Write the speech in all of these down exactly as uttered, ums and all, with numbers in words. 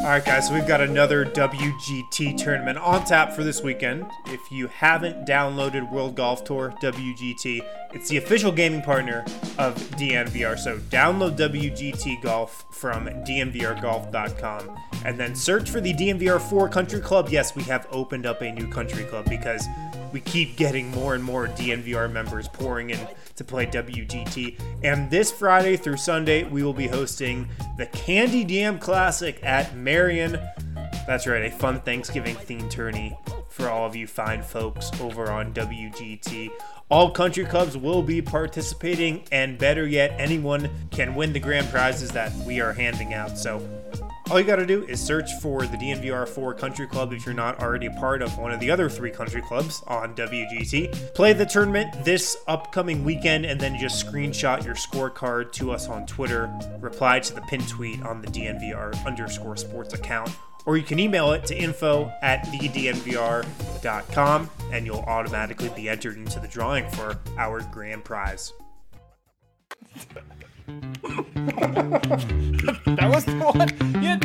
All right, guys, so we've got another W G T tournament on tap for this weekend. If you haven't downloaded World Golf Tour W G T, it's the official gaming partner of D N V R. So download W G T Golf from D N V R golf dot com and then search for the D N V R four Country Club. Yes, we have opened up a new country club because we keep getting more and more D N V R members pouring in to play W G T. And this Friday through Sunday, we will be hosting the Candy D M Classic at Marion. That's right, a fun Thanksgiving-themed tourney for all of you fine folks over on W G T. All country clubs will be participating, and better yet, anyone can win the grand prizes that we are handing out. So all you got to do is search for the D N V R four Country Club if you're not already a part of one of the other three country clubs on W G T. Play the tournament this upcoming weekend and then just screenshot your scorecard to us on Twitter. Reply to the pin tweet on the D N V R underscore sports account, or you can email it to info at the D N V R dot com and you'll automatically be entered into the drawing for our grand prize. That was the one. Yeah,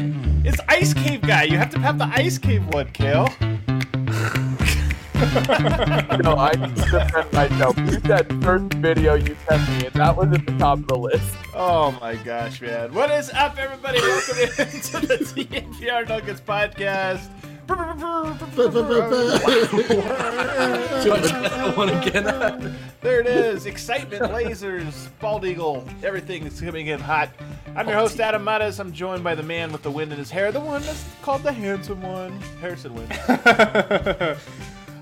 it's Ice Cave guy. You have to have the Ice Cave one, Kale. No, I defend myself. You said first video you sent me, and that was at the top of the list. Oh my gosh, man! What is up, everybody? Welcome into the D N V R Nuggets podcast. That one again. There it is. Excitement, lasers, bald eagle, everything is coming in hot. I'm your host, Adam Mattis. I'm joined by the man with the wind in his hair, the one that's called the handsome one, Harrison Wind. uh,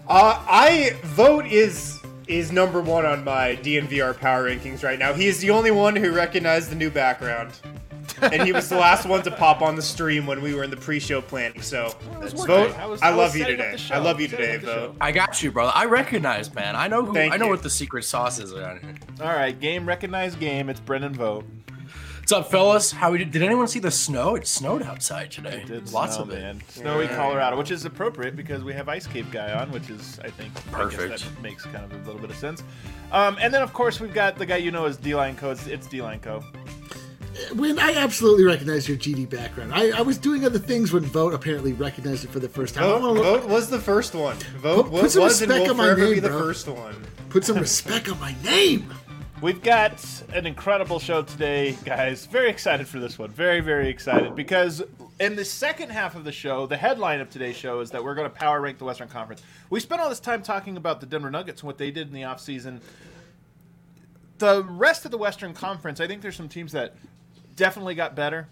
I vote is is number one on my D N V R power rankings right now. He is the only one who recognized the new background. And he was the last one to pop on the stream when we were in the pre-show planning. So, vote. I, was, I, I love you today. I love you today, vote. I got you, brother. I recognize, man. I know who. Thank I know you. What the secret sauce is around here. All right, game recognized game. It's Brendan Vote. What's up, fellas? How we did? Did anyone see the snow? It snowed outside today. It did Lots snow, of it. Man. Snowy yeah. Colorado, which is appropriate because we have Ice Cave guy on, which is I think perfect. I guess that makes kind of a little bit of sense. Um, and then of course we've got the guy you know as D-Line Co. It's, it's D-Line Co. When I absolutely recognize your G D background. I, I was doing other things when Vote apparently recognized it for the first time. Vote, Vote was the first one. Vote put, was, put was and will forever name, be the bro. first one. Put some respect on my name. We've got an incredible show today, guys. Very excited for this one. Very, very excited because in the second half of the show, the headline of today's show is that we're going to power rank the Western Conference. We spent all this time talking about the Denver Nuggets and what they did in the offseason. The rest of the Western Conference, I think there's some teams that definitely got better,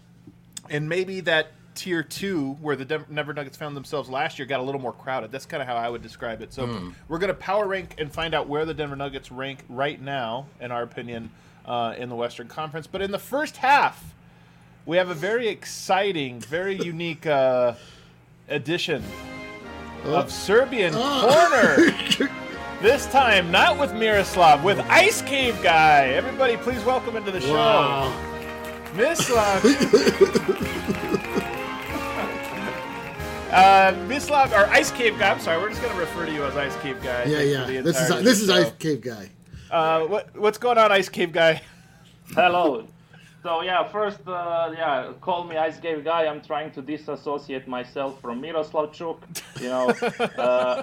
and maybe that tier two where the Denver Nuggets found themselves last year got a little more crowded. That's kind of how I would describe it. So mm. we're going to power rank and find out where the Denver Nuggets rank right now, in our opinion, uh, in the Western Conference. But in the first half, we have a very exciting, very unique uh, edition oh. of Serbian oh. Corner. This time, not with Miroslav, with Ice Cave Guy. Everybody, please welcome into the show. Wow. Mislav, uh, Mislav, or Ice Cave Guy. I'm sorry, we're just gonna refer to you as Ice Cave Guy. Yeah, yeah. This is this is Ice Cave Guy. Uh, what what's going on, Ice Cave Guy? Hello. So yeah, first, uh, yeah, call me Ice Cave Guy. I'm trying to disassociate myself from Miroslav Čuk. You know, uh,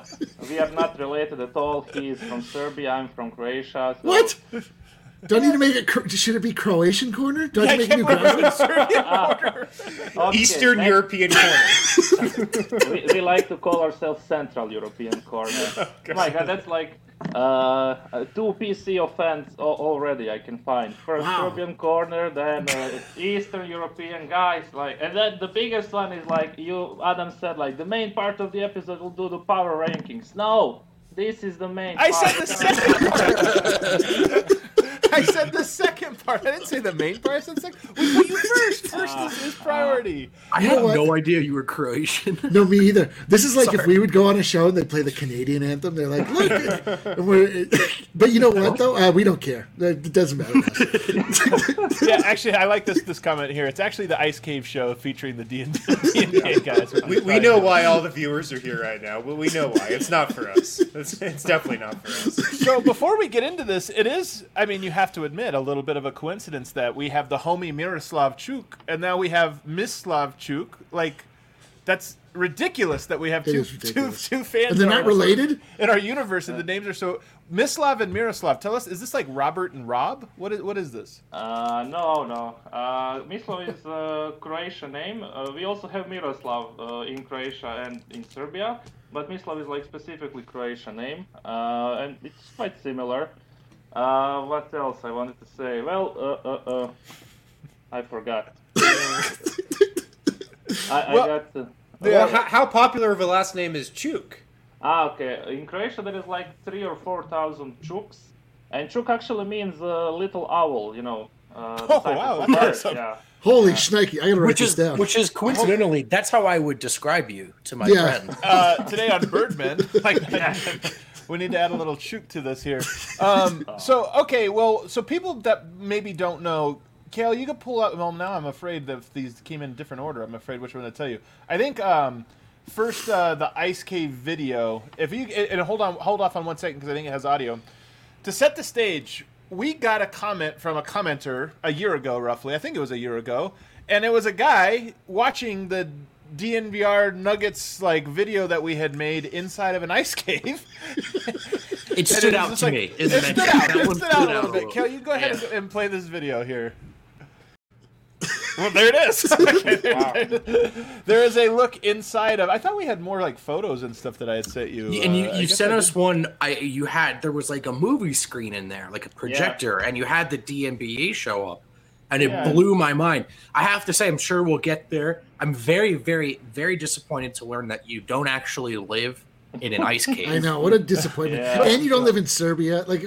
we are not related at all. He is from Serbia. I'm from Croatia. So. What? Do I need to make it? Should it be Croatian corner? Do I need to make it Eastern Next. European corner? we, we like to call ourselves Central European corner. Oh, my God, that's like uh, two P C offense already. I can find first wow. European corner, then uh, Eastern European guys. Like, and then the biggest one is like you, Adam said. Like the main part of the episode will do the power rankings. No, this is the main. I part. said the second. Part. I said the second part. I didn't say the main part. I said second. We put you first. First uh, is priority. I had you know no idea you were Croatian. No, me either. This is like Sorry. if we would go on a show and they'd play the Canadian anthem. They're like, look. We're, but you know what, though? Uh, we don't care. It doesn't matter. Yeah, actually, I like this this comment here. It's actually the Ice Cave show featuring the D and D guys. We, we know why all the viewers are here right now. We know why. It's not for us. It's, it's definitely not for us. So before we get into this, it is, I mean, you have have to admit, a little bit of a coincidence that we have the homie Miroslav Čuk, and now we have Mislav Čuk. Like, that's ridiculous that we have two, two, two fans. And they're not related? In our universe, yeah. And the names are so... Mislav and Miroslav, tell us, is this like Robert and Rob? What is, what is this? Uh, no, no. Uh, Mislav is a Croatian name. Uh, we also have Miroslav uh, in Croatia and in Serbia, but Mislav is like specifically Croatian name, uh, and it's quite similar. Uh, what else I wanted to say? Well, uh, uh, uh, I forgot. I, I well, got... To, well, how, how popular of a last name is Čuk? Ah, okay. In Croatia, there is like three or four thousand Čuks, and Čuk actually means uh, little owl, you know. Uh, oh, wow. That's a... yeah. Holy yeah. Shnikey, I gotta write which this is, down. Which is coincidentally, that's how I would describe you to my yeah. friend. Uh, today on Birdman, like, we need to add a little Čuk to this here. Um, so, okay, well, so people that maybe don't know, Kale, you could pull up, well, now I'm afraid that if these came in different order, I'm afraid which one to tell you. I think... Um, First, uh, the Ice Cave video. If you and hold on, hold off on one second because I think it has audio. To set the stage, we got a comment from a commenter a year ago, roughly. I think it was a year ago, and it was a guy watching the D N V R Nuggets like video that we had made inside of an ice cave. It stood out to like, me. It stood it? out. It stood out a little bit. Kel, you go ahead yeah. and play this video here. Well, there it is. Okay, there, wow. there, there is a look inside of. I thought we had more like photos and stuff that I had sent you. And you, uh, you sent us one. I you had there was like a movie screen in there, like a projector, yeah. and you had the D N B A show up, and it yeah. blew my mind. I have to say, I'm sure we'll get there. I'm very, very, very disappointed to learn that you don't actually live in an ice cave. I know, what a disappointment. Yeah. And you don't live in Serbia. Like,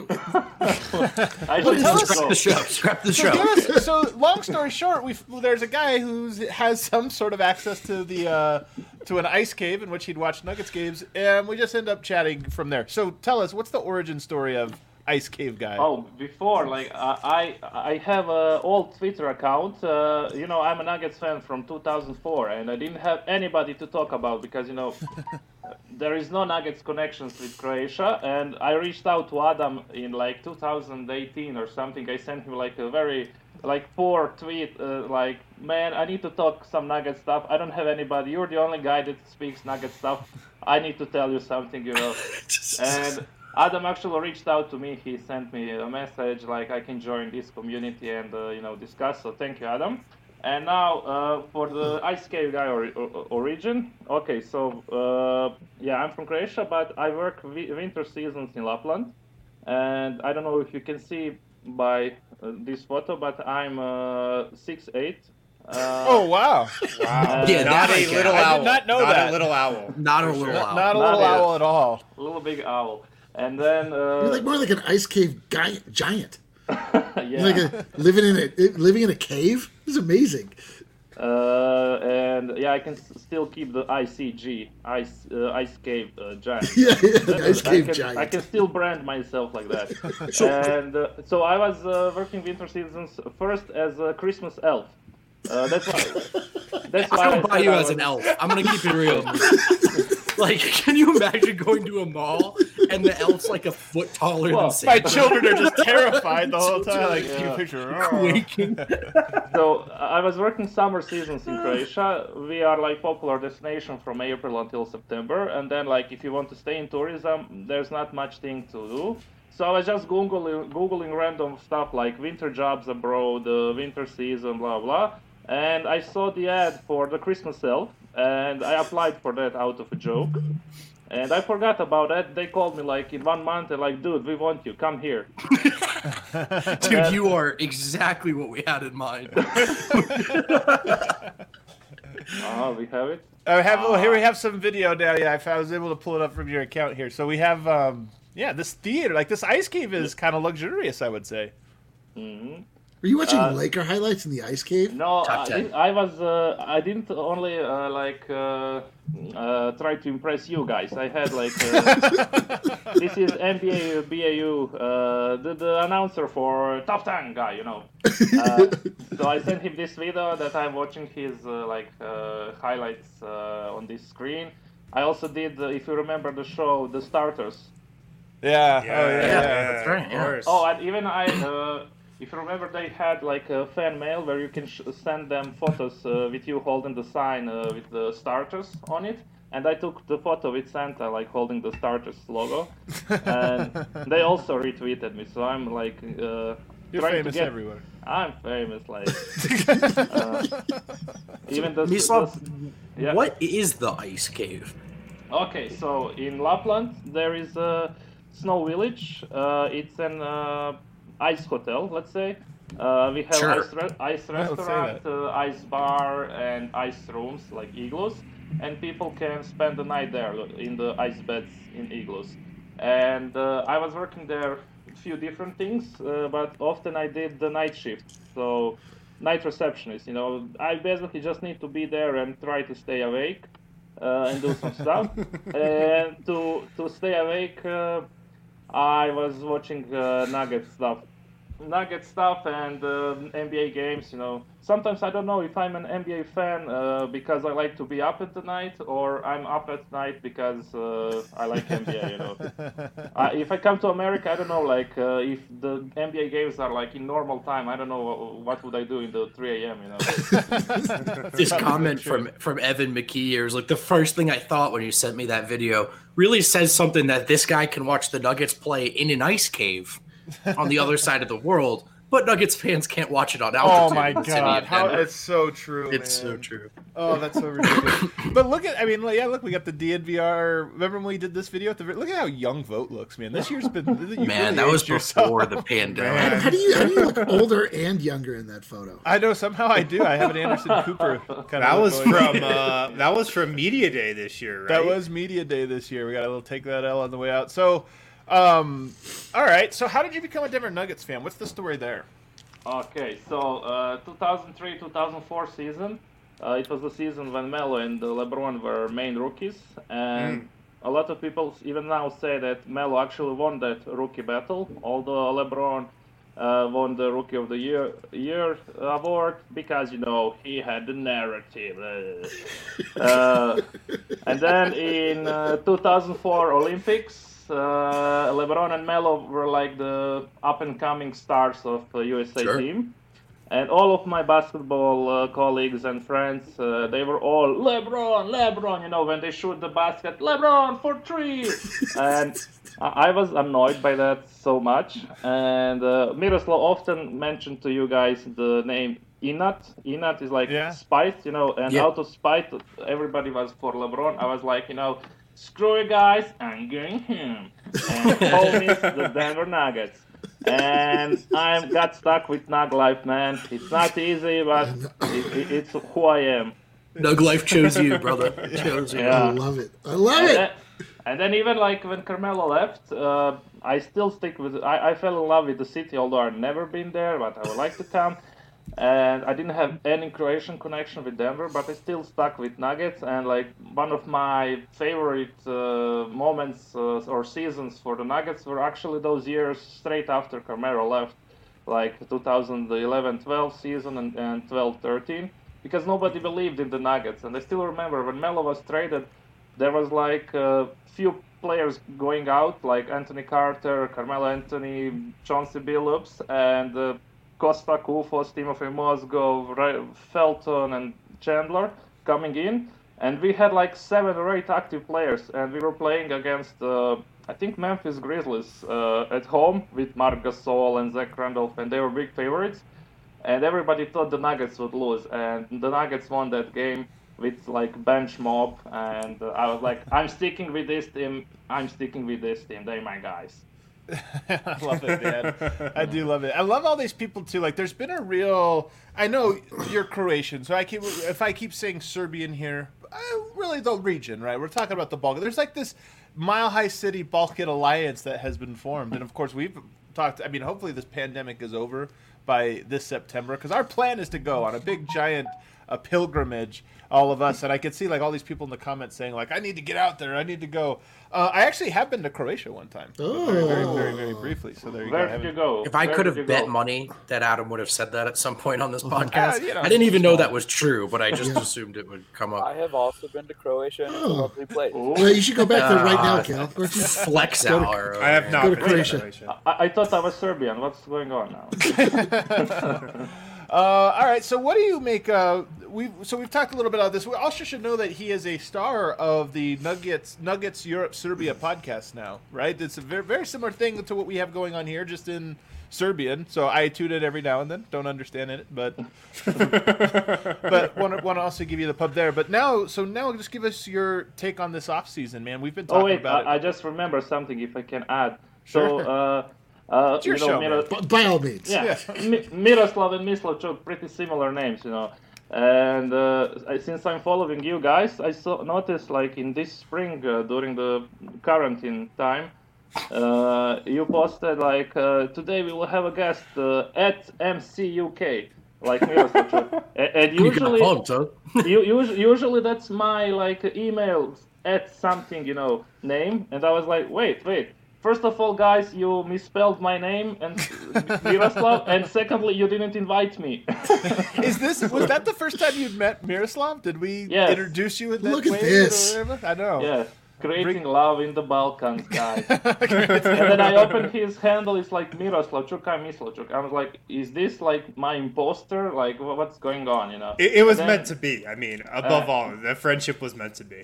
I just tell us, scrap the show. Scrap the show. So, us, so long story short, we there's a guy who has some sort of access to the uh, to an ice cave in which he'd watch Nuggets games, and we just end up chatting from there. So tell us, what's the origin story of Ice Cave Guy? Oh, before, like, uh, I I have an old Twitter account. Uh, you know, I'm a Nuggets fan from two thousand four, and I didn't have anybody to talk about because, you know... There is no Nuggets connections with Croatia, and I reached out to Adam in like two thousand eighteen or something. I sent him like a very like poor tweet, uh, like, man, I need to talk some Nugget stuff. I don't have anybody. You're the only guy that speaks Nugget stuff. I need to tell you something, you know. And Adam actually reached out to me. He sent me a message like, I can join this community and uh, you know, discuss. So thank you, Adam. And now uh, for the Ice Cave Guy or, or, origin. Okay, so uh, yeah, I'm from Croatia, but I work w- winter seasons in Lapland. And I don't know if you can see by uh, this photo, but I'm six foot eight. Uh, uh, oh, wow. Wow. Yeah, not a little owl. I did not know that. Not a little owl. Not a little owl. Not a little owl at all. A little big owl. And then... Uh, You're like more like an ice cave guy- giant. Yeah. Like a, living in a living in a cave is amazing. Uh, and yeah, I can s- still keep the I C G ice uh, ice cave uh, giant. Yeah, yeah the ice I cave can, giant. I can still brand myself like that. And uh, so I was uh, working winter seasons first as a Christmas elf. Uh, that's why. That's why I don't I buy you as was... an elf. I'm gonna keep it real. Like, can you imagine going to a mall and the elf's like a foot taller well, than Santa? My children are just terrified the whole time. Like, yeah. Can you picture quaking? So I was working summer seasons in Croatia. We are like popular destination from April until September, and then like if you want to stay in tourism, there's not much thing to do. So I was just googling, googling random stuff like winter jobs abroad, uh, winter season, blah blah. And I saw the ad for the Christmas elf, and I applied for that out of a joke. And I forgot about that. They called me like in one month and like, dude, we want you. Come here. Dude, then... you are exactly what we had in mind. Oh, we have it? I have. Oh, here we have some video now. Yeah, if I was able to pull it up from your account here. So we have, um, yeah, this theater. Like this ice cave is kind of luxurious, I would say. Mm-hmm. Were you watching uh, Laker highlights in the ice cave? No, I, I was. Uh, I didn't only uh, like uh, uh, try to impress you guys. I had like uh, this is N B A B A U, uh, the, the announcer for Top Ten guy, you know. Uh, so I sent him this video that I'm watching his uh, like uh, highlights uh, on this screen. I also did, uh, if you remember the show, The Starters. Yeah. Yeah. Oh, yeah, yeah, yeah, yeah. That's right. Yeah. Oh, and even I, uh, if you remember, they had like a fan mail where you can sh- send them photos uh, with you holding the sign uh, with the starters on it. And I took the photo with Santa, like holding the starters logo. And they also retweeted me, so I'm like. Uh, You're famous get... everywhere. I'm famous, like. uh, even the. Mislav, the... Yeah. What is the ice cave? Okay, so in Lapland there is a snow village. Uh, it's an uh, ice hotel, let's say. Uh, we have sure. ice, re- ice restaurant, uh, ice bar, and ice rooms, like igloos. And people can spend the night there in the ice beds in igloos. And uh, I was working there a few different things, uh, but often I did the night shift. So night receptionist, you know, I basically just need to be there and try to stay awake uh, and do some stuff. And to to stay awake, uh, I was watching uh, Nugget stuff. Nugget stuff and uh, N B A games, you know. Sometimes I don't know if I'm an N B A fan uh, because I like to be up at the night, or I'm up at night because uh, I like N B A, you know. I, if I come to America, I don't know, like, uh, if the N B A games are, like, in normal time, I don't know what, what would I do in the three a.m., you know. This comment from, from Evan McKee here is, like, the first thing I thought when you sent me that video really says something that this guy can watch the Nuggets play in an ice cave. On the other side of the world, but Nuggets fans can't watch it on altitude. Oh my god, how, it's so true. It's man. so true. Oh, that's so ridiculous. But look at, I mean, yeah, look, we got the D N V R. Remember when we did this video? At the, look at how young Vote looks, man. This year's been man. Really that was before yourself. the pandemic. Man, how do you how do you look older and younger in that photo? I know somehow I do. I have an Anderson Cooper kind that of. That was from uh, that was from Media Day this year, right? That was Media Day this year. We got a little take that L on the way out. So. Um, all right, so how did you become a Denver Nuggets fan? What's the story there? Okay, so uh, two thousand three two thousand four season, uh, it was the season when Melo and LeBron were main rookies, and mm. a lot of people even now say that Melo actually won that rookie battle, although LeBron uh, won the Rookie of the Year year award because, you know, he had the narrative. uh, and then in uh, two thousand four Olympics, Uh, LeBron and Melo were like the up-and-coming stars of the U S A sure. team. And all of my basketball uh, colleagues and friends, uh, they were all, LeBron, LeBron, you know, when they shoot the basket, LeBron for three! And I-, I was annoyed by that so much. And uh, Miroslav often mentioned to you guys the name Inat. Inat is like yeah. spite, you know, and yeah. out of spite, everybody was for LeBron. I was like, you know, screw you guys, I'm going him. And homies, the Denver Nuggets. And I got stuck with Nug Life, man. It's not easy, but it, it, it's who I am. Nug Life chose you, brother. Chose you. Yeah. I love it. I love and it. Then, and then even like when Carmelo left, uh, I still stick with it. I, I fell in love with the city, although I've never been there, but I would like to come. And I didn't have any Croatian connection with Denver, but I still stuck with Nuggets. And like one of my favorite uh, moments uh, or seasons for the Nuggets were actually those years straight after Carmelo left, like twenty eleven twelve season and, and twelve thirteen, because nobody believed in the Nuggets. And I still remember when Melo was traded, there was like a few players going out, like Anthony Carter, Carmelo Anthony, Chauncey Billups, and uh, Costa, Kufos, Timofey Mozgov, Felton, and Chandler coming in. And we had like seven or eight active players. And we were playing against, uh, I think, Memphis Grizzlies uh, at home with Marc Gasol and Zach Randolph. And they were big favorites. And everybody thought the Nuggets would lose. And the Nuggets won that game with like bench mob. And uh, I was like, I'm sticking with this team. I'm sticking with this team. They're my guys. I love it, man. I do love it. I love all these people too. Like, there's been a real. I know you're Croatian, so I keep if I keep saying Serbian here, I, really the region, right? We're talking about the Balkan. There's like this Mile High City Balkan alliance that has been formed, and of course we've talked. I mean, hopefully this pandemic is over by this September, because our plan is to go on a big giant. a pilgrimage, all of us. And I could see like all these people in the comments saying like, I need to get out there. I need to go. Uh, I actually have been to Croatia one time. Very, very, very, very briefly. So there you Where go. Did you go. If I Where could have bet go? money that Adam would have said that at some point on this podcast, uh, you know, I didn't even know that was true, but I just assumed it would come up. I have also been to Croatia and it's a lovely place. Well, you should go back there uh, right now, Cal. Flex hour. I have not go to Croatia. Croatia. I-, I thought I was Serbian. What's going on now? Uh, all right, so what do you make uh, – we so we've talked a little bit about this. We also should know that he is a star of the Nuggets Nuggets Europe Serbia podcast now, right? It's a very, very similar thing to what we have going on here, just in Serbian. So I tune it every now and then. Don't understand it, but but want to also give you the pub there. But now – so now just give us your take on this offseason, man. We've been talking oh, wait, about I, it. I just remember something, if I can add. Sure. So uh, – Uh, it's your you know, show, Miros- B- by all means. Yeah, M- Miroslav and Mislav Čuk, pretty similar names, you know. And uh, since I'm following you guys, I saw noticed like in this spring uh, during the quarantine time, uh, you posted like uh, today we will have a guest uh, at M C U K, like Miroslav Čuk. and, and usually, you, you, usually that's my like email at something, you know, name. And I was like, wait, wait. First of all, guys, you misspelled my name and Miroslav, and secondly, you didn't invite me. Is this was that the first time you met Miroslav? Did we yes. introduce you in that Look way? Look at this! I know. Yes, creating Bring... love in the Balkans, guys. And then I opened his handle. It's like Miroslav Čuk, Mislav Čuk. I was like, is this like my imposter? Like, what's going on? You know? It, it was then, meant to be. I mean, above uh, all, the friendship was meant to be.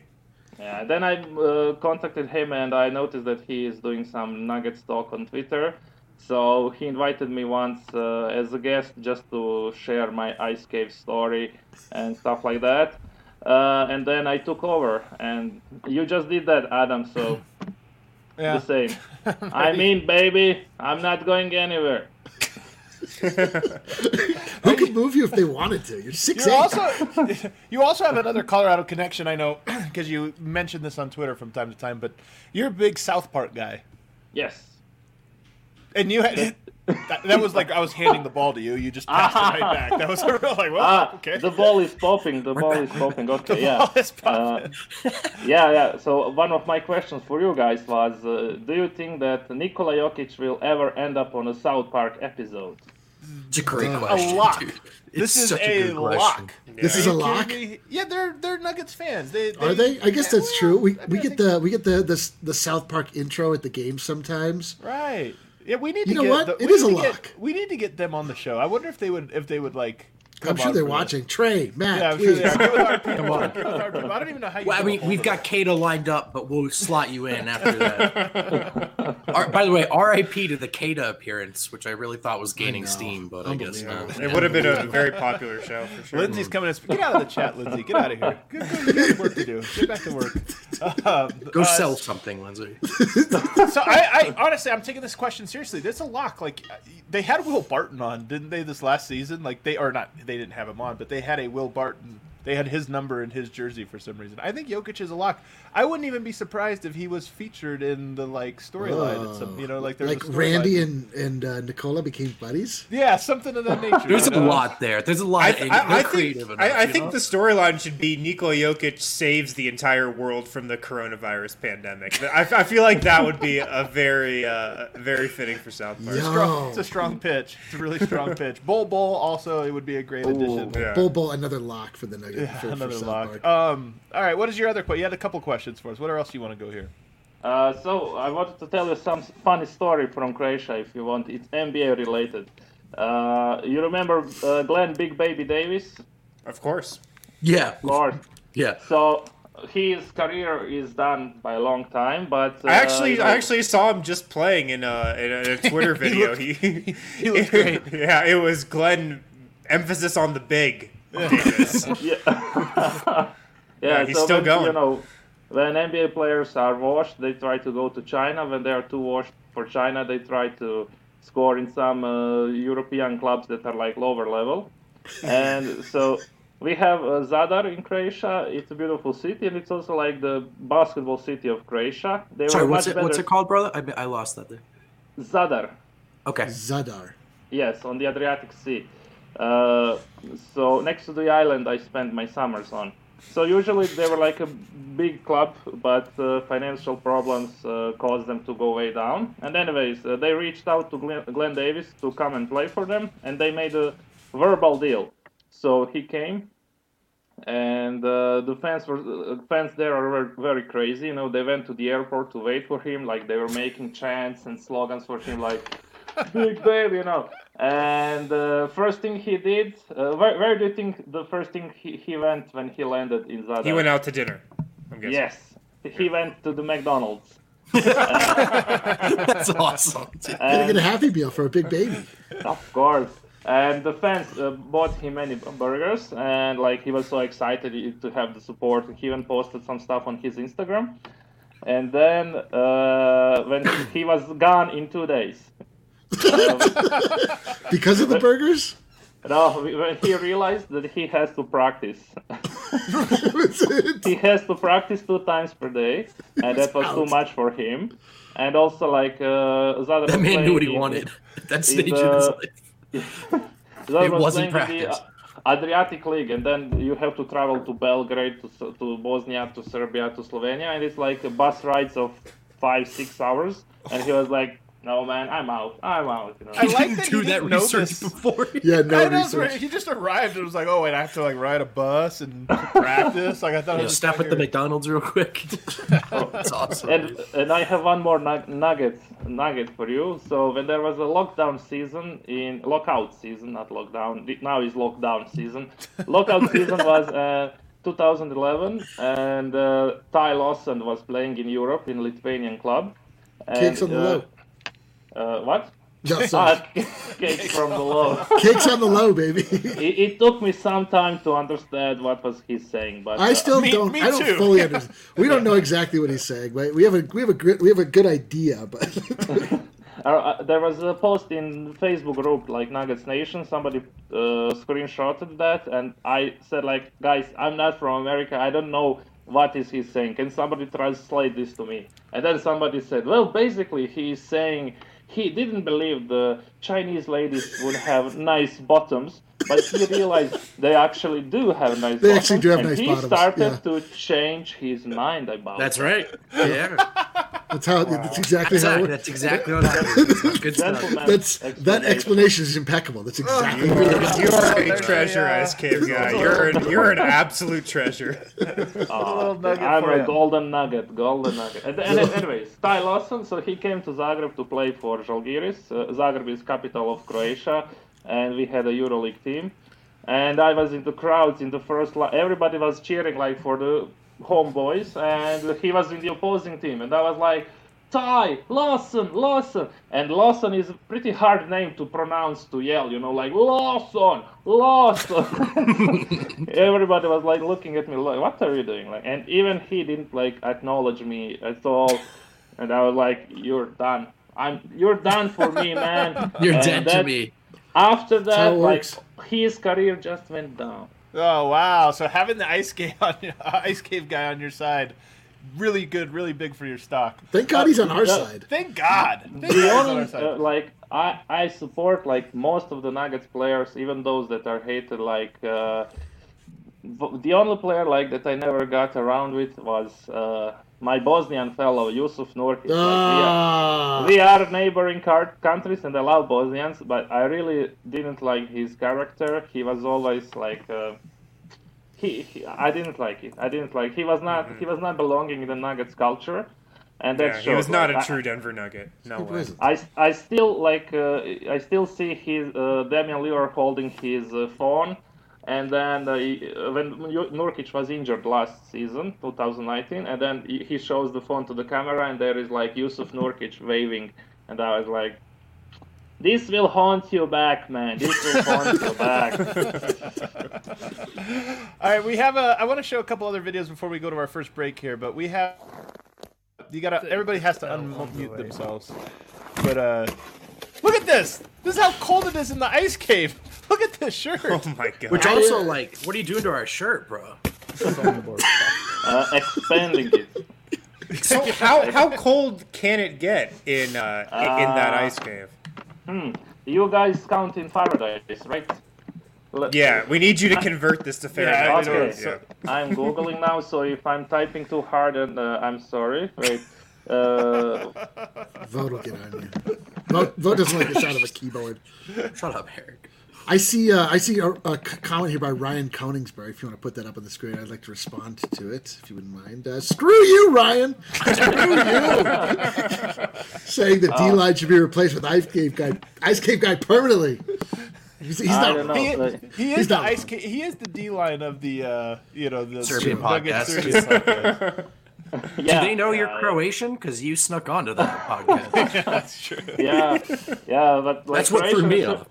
Yeah, then I uh, contacted him and I noticed that he is doing some Nuggets talk on Twitter. So he invited me once uh, as a guest just to share my Ice Cave story and stuff like that. Uh, and then I took over and you just did that, Adam, so yeah. the same. I'm in, baby. I'm not going anywhere. Who could move you if they wanted to? You're six eight. Also, you also have another Colorado connection, I know, because you mentioned this on Twitter from time to time, but you're a big South Park guy. Yes. And you had... That, that was like I was handing the ball to you. You just passed ah. it right back. That was a real like, well, ah, okay. The ball is popping. The ball is popping. Okay, the yeah. Ball is popping. Uh, yeah, yeah. So one of my questions for you guys was, uh, do you think that Nikola Jokic will ever end up on a South Park episode? It's a great uh, question. A lock. This is a, a lock. Yeah. This is a lock. Yeah, they're they're Nuggets fans. They, they, Are they? I guess yeah, that's true. We we get the we get the the the South Park intro at the game sometimes. Right. Yeah, we need you to know get. What? The, it is a lock. Get, we need to get them on the show. I wonder if they would. If they would like. I'm sure they're watching. This. Trey, Matt, yeah, I'm please. Sure come on. I don't even know how. You well, I mean, we've got Kato lined up, but we'll slot you in after that. Our, by the way, R I P to the Kato appearance, which I really thought was gaining steam, but I guess not. It would have been a very popular show for sure. Lindsay's coming. To, get out of the chat, Lindsay. Get out of here. Good, good, good work to do. Get back to work. Uh, Go uh, sell something, Lindsay. So I, I honestly, I'm taking this question seriously. There's a lock. Like they had Will Barton on, didn't they? This last season, like they are not. They didn't have him on, but they had a Will Barton. They had his number in his jersey for some reason. I think Jokic is a lock. I wouldn't even be surprised if he was featured in the like storyline. Uh, some, you know, like there like was a Randy and and uh, Nikola became buddies. Yeah, something of that nature. There's a lot there. There's a lot. I, th- I, I think enough, I, I think know? the storyline should be Nikola Jokic saves the entire world from the coronavirus pandemic. I, I feel like that would be a very uh, very fitting for South Park. It's, strong, it's a strong pitch. It's a really strong pitch. Bol Bol also it would be a great Ooh, addition. Yeah. Bol Bol another lock for the Nuggets. Yeah, for, another for lock. Um, all right, what is your other question? You had a couple questions for us. What else do you want to go here? Uh, so I wanted to tell you some funny story from Croatia, if you want. It's N B A related. Uh, you remember uh, Glenn Big Baby Davis? Of course. Yeah. Of course. Yeah. So his career is done by a long time, but uh, I actually, I actually saw him just playing in a in a, in a Twitter video. he, looked, he, he looked great. Yeah, it was Glenn. Emphasis on the big. yeah, yeah, yeah. He's so still when, going. You know, when N B A players are washed, they try to go to China. When they are too washed for China, they try to score in some uh, European clubs that are like lower level. And so we have uh, Zadar in Croatia. It's a beautiful city, and it's also like the basketball city of Croatia. They Sorry, were what's, it, what's it called, brother? I I lost that there. Zadar. Okay. Zadar. Yes, on the Adriatic Sea. Uh, so next to the island I spent my summers on. So usually they were like a big club, but uh, financial problems uh, caused them to go way down. And anyways, uh, they reached out to Glenn, Glenn Davis to come and play for them, and they made a verbal deal. So he came, and uh, the fans were fans there were very crazy. You know, they went to the airport to wait for him. Like they were making chants and slogans for him, like "Big Dave," you know. And the uh, first thing he did, uh, where, where do you think the first thing he, he went when he landed in Zadar? He went out to dinner, I'm guessing. Yes, he yeah. went to the McDonald's. That's awesome. You're going to get a happy meal for a big baby. Of course. And the fans uh, bought him many burgers, and like he was so excited to have the support. He even posted some stuff on his Instagram. And then uh, when he was gone in two days. Um, because of the burgers? No, when he realized that he has to practice. He has to practice two times per day, and that was out. too much for him. And also, like, uh, Zadar that man knew what he in, wanted at that stage in his life. It wasn't practice. Adriatic League, and then you have to travel to Belgrade, to, to Bosnia, to Serbia, to Slovenia, and it's like bus rides of five, six hours. And he was like, "No, man, I'm out. I'm out." You know? I, I like didn't that do that research notice. before. Yeah, no I research. Know, he just arrived and was like, "Oh, wait, I have to like ride a bus and practice." Like I thought. Yeah, I was stop at the McDonald's real quick. Oh. That's awesome. And, and I have one more nugget, nugget for you. So when there was a lockdown season in lockout season, not lockdown. Now is lockdown season. Lockout season was uh, twenty eleven, and uh, Ty Lawson was playing in Europe in Lithuanian club. And, Kids on the uh, low. Uh, what? Yes, uh, cakes from the low. Cakes on the low, baby. it, it took me some time to understand what was he saying, but uh, I still me, don't. Me I don't too. fully understand. We don't know exactly what he's saying. Right? We have a we have a good, we have a good idea, but uh, there was a post in Facebook group like Nuggets Nation. Somebody uh, screenshotted that, and I said like, "Guys, I'm not from America. I don't know." What is he saying? Can somebody translate this to me? And then somebody said, well, basically he is saying he didn't believe the Chinese ladies would have nice bottoms, but he realized they actually do have nice they bottoms. They actually do have and nice he bottoms. He started yeah. to change his mind about That's it. Right. Yeah. That's how. Wow. That's exactly that's how. It, that's exactly how. That Good stuff. That's that explanation is impeccable. That's exactly. Oh, you are a treasure, ice cave guy. You're an, you're an absolute treasure. Oh, a I'm a him. golden nugget, golden nugget. And, and anyways, Ty Lawson. So he came to Zagreb to play for Žalgiris. Uh, Zagreb is capital of Croatia, and we had a EuroLeague team. And I was in the crowds in the first line. Everybody was cheering like for the. homeboys, and he was in the opposing team, and I was like, Ty Lawson, Lawson, and Lawson is a pretty hard name to pronounce, to yell, you know, like Lawson, Lawson. Everybody was like looking at me like, what are you doing? Like, and even he didn't like acknowledge me at all, and I was like, you're done. I'm, you're done for me, man. You're and dead that, to me. After that, like his career just went down. Oh wow! So having the ice cave on, ice cave guy on your side, really good, really big for your stock. Thank God uh, he's on our uh, side. Thank God. Thank the God only, uh, like I, I support like most of the Nuggets players, even those that are hated. Like uh, the only player like that I never got around with was uh, my Bosnian fellow Jusuf Nurkić. Ah. Like, we, are, we are neighboring car- countries, and I love Bosnians, but I really didn't like his character. He was always like. Uh, He, he, I didn't like it. I didn't like. He was not. Mm-hmm. He was not belonging in the Nuggets culture, and that yeah, showed. He was not like, a true I, Denver Nugget. No way. I, I still like. Uh, I still see his uh, Damian Lillard holding his uh, phone, and then uh, he, uh, when Nurkić was injured last season, twenty nineteen, and then he shows the phone to the camera, and there is like Jusuf Nurkić waving, and I was like. This will haunt you back, man. This will haunt you back. All right, we have a. I want to show a couple other videos before we go to our first break here, but we have. You gotta. Everybody has to unmute the themselves. But uh, look at this. This is how cold it is in the ice cave. Look at this shirt. Oh my god. Which also, like, what are you doing to our shirt, bro? uh, expanding it. So how how cold can it get in uh, in, in that ice cave? Hmm. You guys count in Fahrenheit, right? Let, yeah, we need you to convert this to fair. Yeah, okay. So, I'm Googling now, so if I'm typing too hard, and uh, I'm sorry. Wait. Uh... Vote will get on you. Vote, vote doesn't like the sound of a keyboard. Shut up, Eric. I see. Uh, I see a, a comment here by Ryan Coningsbury. If you want to put that up on the screen, I'd like to respond to it, if you wouldn't mind. Uh, screw you, Ryan. Screw you. Saying that um, D-Line should be replaced with Ice Cave Guy. Ice Cave Guy permanently. He's, he's I not. Know, he, like, he is he's the ice. Ca- he is the D-Line of the uh, you know the Serbian podcast. Serbian podcast. Yeah. Do they know you're uh, Croatian? Because you snuck onto that podcast. Yeah, that's true. Yeah, yeah, but like, that's what Croatian threw me off.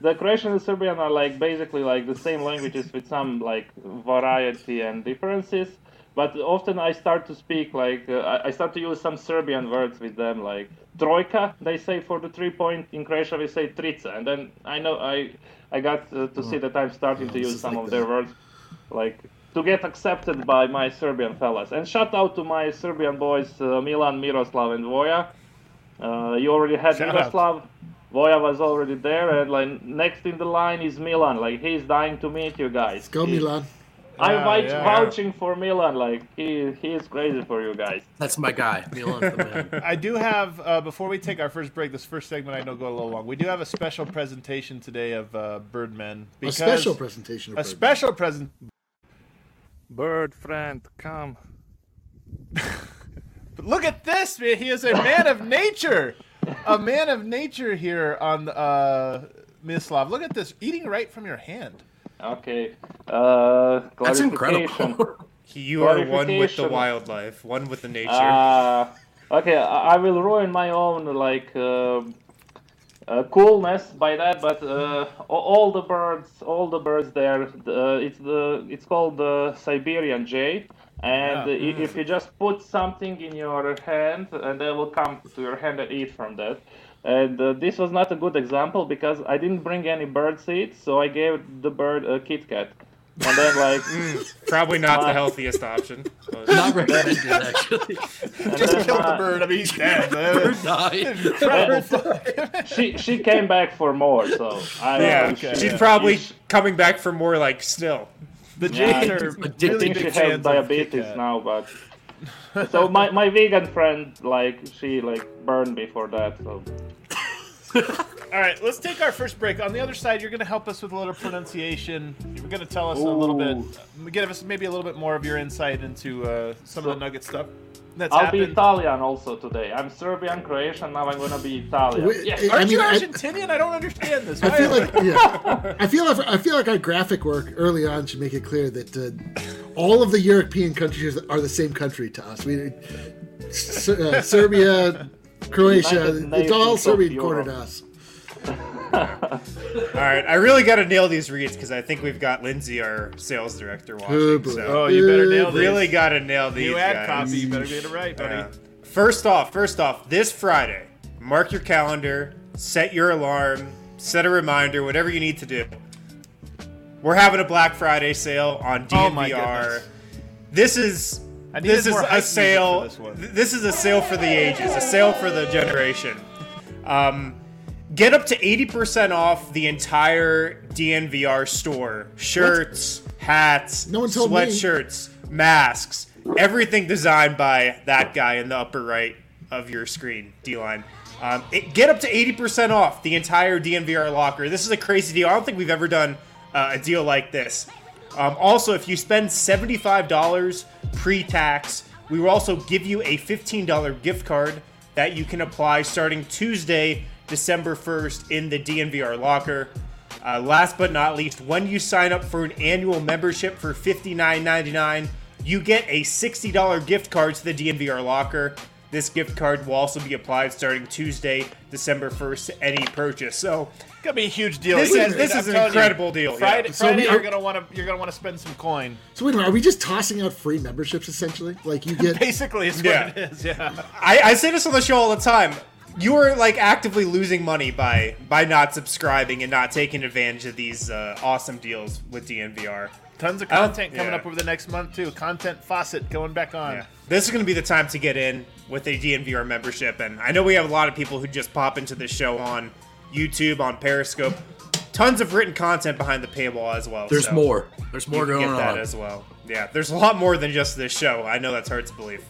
The Croatian and Serbian are like basically like the same languages with some like variety and differences. But often I start to speak like uh, I start to use some Serbian words with them, like trojka. They say for the three point in Croatia we say trica, and then I know I I got uh, to oh, see that I'm starting yeah, to use some like of that. Their words, like. To get accepted by my Serbian fellas. And shout out to my Serbian boys, uh, Milan, Miroslav, and Voja. Uh, you already had shout Miroslav. Out. Voja was already there. And like next in the line is Milan. Like he's dying to meet you guys. Let's go, he, Milan. I'm yeah, vouch- yeah, vouching yeah. for Milan. Like he he is crazy for you guys. That's my guy, Milan. The man. I do have uh, before we take our first break. This first segment I know go a little long. We do have a special presentation today of uh, Birdmen. A special presentation. Of a Birdmen. special present. Bird friend, come. Look at this, man. He is a man of nature. A man of nature here on uh, Mislav. Look at this. Eating right from your hand. Okay. Uh, That's incredible. You are one with the wildlife, one with the nature. Uh, okay, I will ruin my own, like... Uh... Uh, coolness by that, but uh, all the birds, all the birds there. Uh, it's the it's called the Siberian jay, and yeah. if, if you just put something in your hand, and they will come to your hand and eat from that. And uh, this was not a good example because I didn't bring any bird seeds, so I gave the bird a Kit Kat. And then, like, mm, probably not my, the healthiest option. Not recommended, actually. Just kill the bird. I mean, he's dead. Bird died. she she came back for more, so I don't yeah, know. Okay. She's yeah. probably she, coming back for more, like, still. The Jays yeah, are really big fans. She has diabetes now, but so my, my vegan friend, like, she like burned me for that. So. All right, let's take our first break. On the other side, you're going to help us with a little pronunciation. You're going to tell us Ooh. a little bit, give us maybe a little bit more of your insight into uh, some so, of the Nugget stuff. That's I'll happened. be Italian also today. I'm Serbian, Croatian, now I'm going to be Italian. Wait, yes. Aren't I mean, you Argentinian? I, I don't understand this. I feel, like, yeah. I, feel, I feel like our graphic work early on should make it clear that uh, all of the European countries are the same country to us. We, uh, Serbia... Croatia, it's all Serbian cornered us. All right, I really got to nail these reads because I think we've got Lindsay, our sales director, watching. So. Oh, you better nail these. Really got to nail these. You ad copy, you better get it right, buddy. Uh, first off, first off, this Friday, mark your calendar, set your alarm, set a reminder, whatever you need to do. We're having a Black Friday sale on D N V R. Oh, this is. This is a sale. This, this is a sale for the ages, a sale for the generation. Um, get up to eighty percent off the entire D N V R store: shirts, what? hats, no one told sweatshirts, me. masks, everything designed by that guy in the upper right of your screen, D-Line. Um, it, get up to eighty percent off the entire D N V R locker. This is a crazy deal. I don't think we've ever done uh, a deal like this. Um, also, if you spend seventy-five dollars pre-tax, we will also give you a fifteen dollars gift card that you can apply starting Tuesday, December first in the D N V R locker. Uh, last but not least, when you sign up for an annual membership for fifty-nine ninety-nine, you get a sixty dollars gift card to the D N V R locker. This gift card will also be applied starting Tuesday, December first to any purchase. So, it's gonna be a huge deal. This is, this is an incredible you, deal. Friday, yeah. so Friday we, you're gonna want to you're gonna want to spend some coin. So wait a minute, are we just tossing out free memberships essentially? Like you get basically is yeah. what it is. Yeah. I, I say this on the show all the time. You are like actively losing money by by not subscribing and not taking advantage of these uh, awesome deals with D N V R. Tons of content yeah. coming up over the next month too. Content faucet going back on. Yeah. This is gonna be the time to get in with a D N V R membership, and I know we have a lot of people who just pop into this show on YouTube, on Periscope. tons of written content behind the paywall as well. There's so more. There's more going on. You can get that on. as well. Yeah, there's a lot more than just this show. I know that's hard to believe.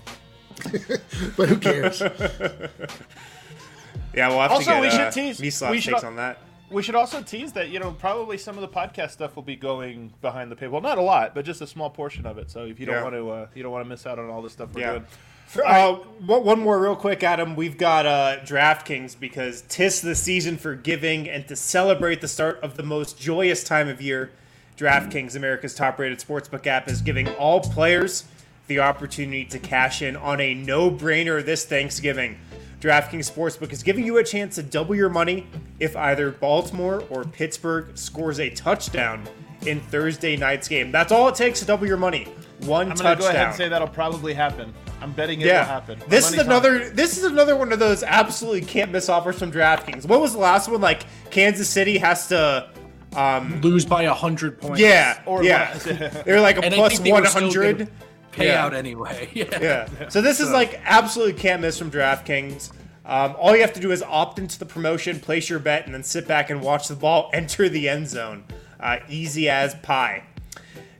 But who cares? Yeah, we'll have also, to get we should uh, tease. Mislav we should takes al- on that. We should also tease that, you know, probably some of the podcast stuff will be going behind the paywall. Not a lot, but just a small portion of it. So if you don't yeah. want to, uh, you don't want to miss out on all the stuff we're yeah. doing. Uh, one more real quick, Adam. We've got uh, DraftKings because 'tis the season for giving, and to celebrate the start of the most joyous time of year, DraftKings, America's top-rated sportsbook app, is giving all players the opportunity to cash in on a no-brainer this Thanksgiving. DraftKings Sportsbook is giving you a chance to double your money if either Baltimore or Pittsburgh scores a touchdown in Thursday night's game. That's all it takes to double your money. One touchdown. I'm going to go ahead and say that'll probably happen. I'm betting it yeah. will happen. My this is another. On. This is another one of those absolutely can't miss offers from DraftKings. What was the last one? Like Kansas City has to um, lose by a hundred points. Yeah, or yeah. They're like a and plus one hundred payout yeah. anyway. Yeah. yeah. So this so. is like absolutely can't miss from DraftKings. Um, all you have to do is opt into the promotion, place your bet, and then sit back and watch the ball enter the end zone. Uh, easy as pie.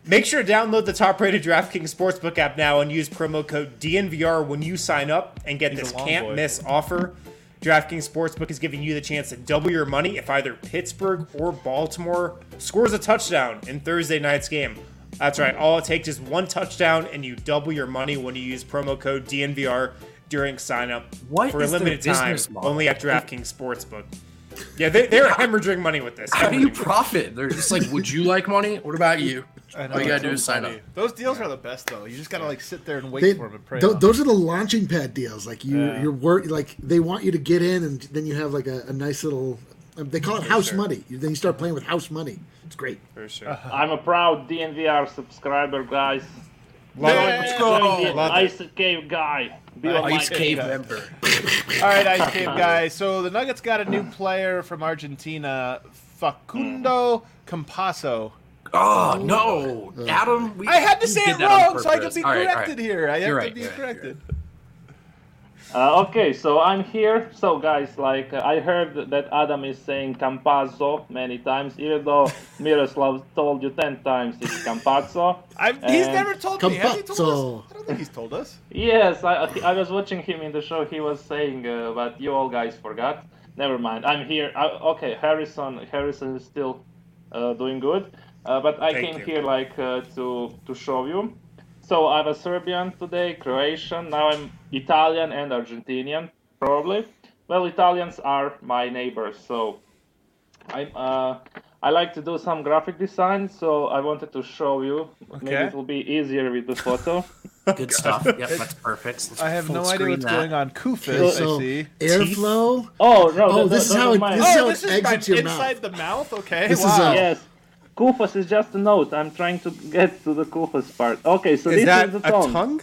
Make sure to download the top-rated DraftKings Sportsbook app now and use promo code D N V R when you sign up and get He's this can't-miss offer. DraftKings Sportsbook is giving you the chance to double your money if either Pittsburgh or Baltimore scores a touchdown in Thursday night's game. That's right. All it takes is one touchdown, and you double your money when you use promo code D N V R during sign-up what for a limited time, model? only at DraftKings Sportsbook. Yeah, they, they're hemorrhaging money with this. How do you profit? They're just like, would you like money? What about you? I know, all you gotta do is sign up. Those deals yeah. are the best, though. You just gotta like sit there and wait they, for them and pray. Th- those are the launching pad deals. Like you, yeah. you're work. Like they want you to get in, and then you have like a, a nice little. Um, they call it for house sure. money. Then you start playing with house money. It's great. For sure. Uh-huh. I'm a proud D N V R subscriber, guys. Let's go. Ice Cave guy. Be uh, Ice Cave guy. member. All right, Ice Cave guy. So the Nuggets got a new player from Argentina, Facundo Campazzo. Oh, no. Uh, Adam, we I had to say it wrong so I could be corrected right, right. here. I have right, to be right, corrected. Uh, okay, so I'm here. So, guys, like, uh, I heard that Adam is saying Campazzo many times, even though Miroslav told you ten times it's Campazzo. I've, he's never told Campazzo. me. Has he told us? I don't think he's told us. Yes, I, I was watching him in the show. He was saying, uh, but you all guys forgot. Never mind. I'm here. I, okay, Harrison. Harrison is still uh, doing good. Uh, but I Thank came you. here like uh, to to show you. So I was Serbian today, Croatian. Now I'm Italian and Argentinian, probably. Well, Italians are my neighbors, so I uh, I like to do some graphic design. So I wanted to show you. Okay. Maybe it will be easier with the photo. Good stuff. Yep, that's perfect. Let's I have no idea what's that. going on. Kufis, so, I see. Airflow. Oh no! Oh, this is how it exits your mouth. Inside the mouth. Okay. This wow. is a... yes. Kufas is just a note. I'm trying to get to the Kufas part. Okay, so is this that is the tongue. A tongue?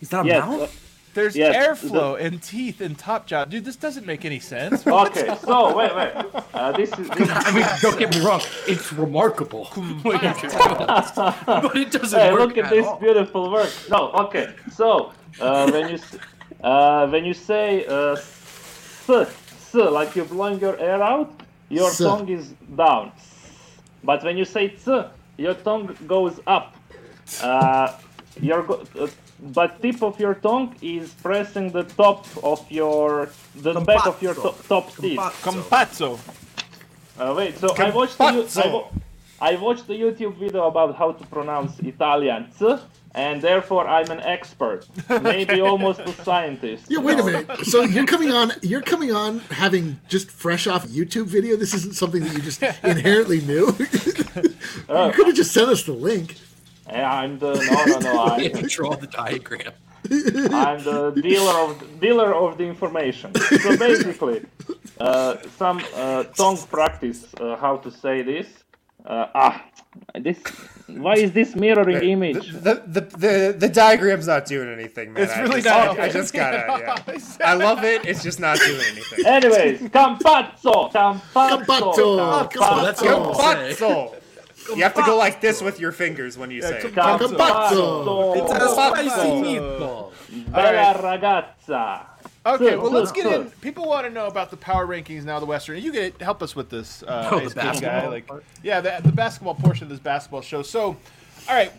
Is that a yes. mouth? There's yes. airflow the... and teeth and top jaw. Dude, this doesn't make any sense. Okay, so wait, wait. Uh, this is. This... I mean, don't get me wrong. It's remarkable. But it doesn't hey, work. Look at, at this all. beautiful work. No, okay. So uh, when you uh, when you say uh, s, s, like you're blowing your air out, your s. tongue is down. But when you say "t," your tongue goes up. Uh, your go- uh, but tip of your tongue is pressing the top of your the Campazzo. back of your to- top teeth. Campazzo. Uh, wait. So Campazzo. I watched the U- I, wa- I watched the YouTube video about how to pronounce Italian "t," and therefore I'm an expert, maybe okay. almost a scientist. Yeah. Wait know? a minute. So you're coming on. You're coming on having just fresh off YouTube video. This isn't something that you just inherently knew. You could have just sent us the link. I'm the no, no, no. I draw the diagram. I'm the dealer of dealer of the information. So basically, uh, some uh, tongue practice. Uh, how to say this? Uh, ah, this. Why is this mirroring the, image? The, the the the diagram's not doing anything, man. It's really I just, not. I, I just gotta. Yeah. I love it. It's just not doing anything. Anyways, Campazzo, Campazzo, Campazzo. Campazzo. That's Campazzo. You have to go like this with your fingers when you say it. Campazzo. Campazzo. It's a spicy meatball. Bella ragazza. Okay, well, let's get in. People want to know about the power rankings now, the Western. You can help us with this, uh, oh, the basketball guy. Like, yeah, the, the basketball portion of this basketball show. So, all right,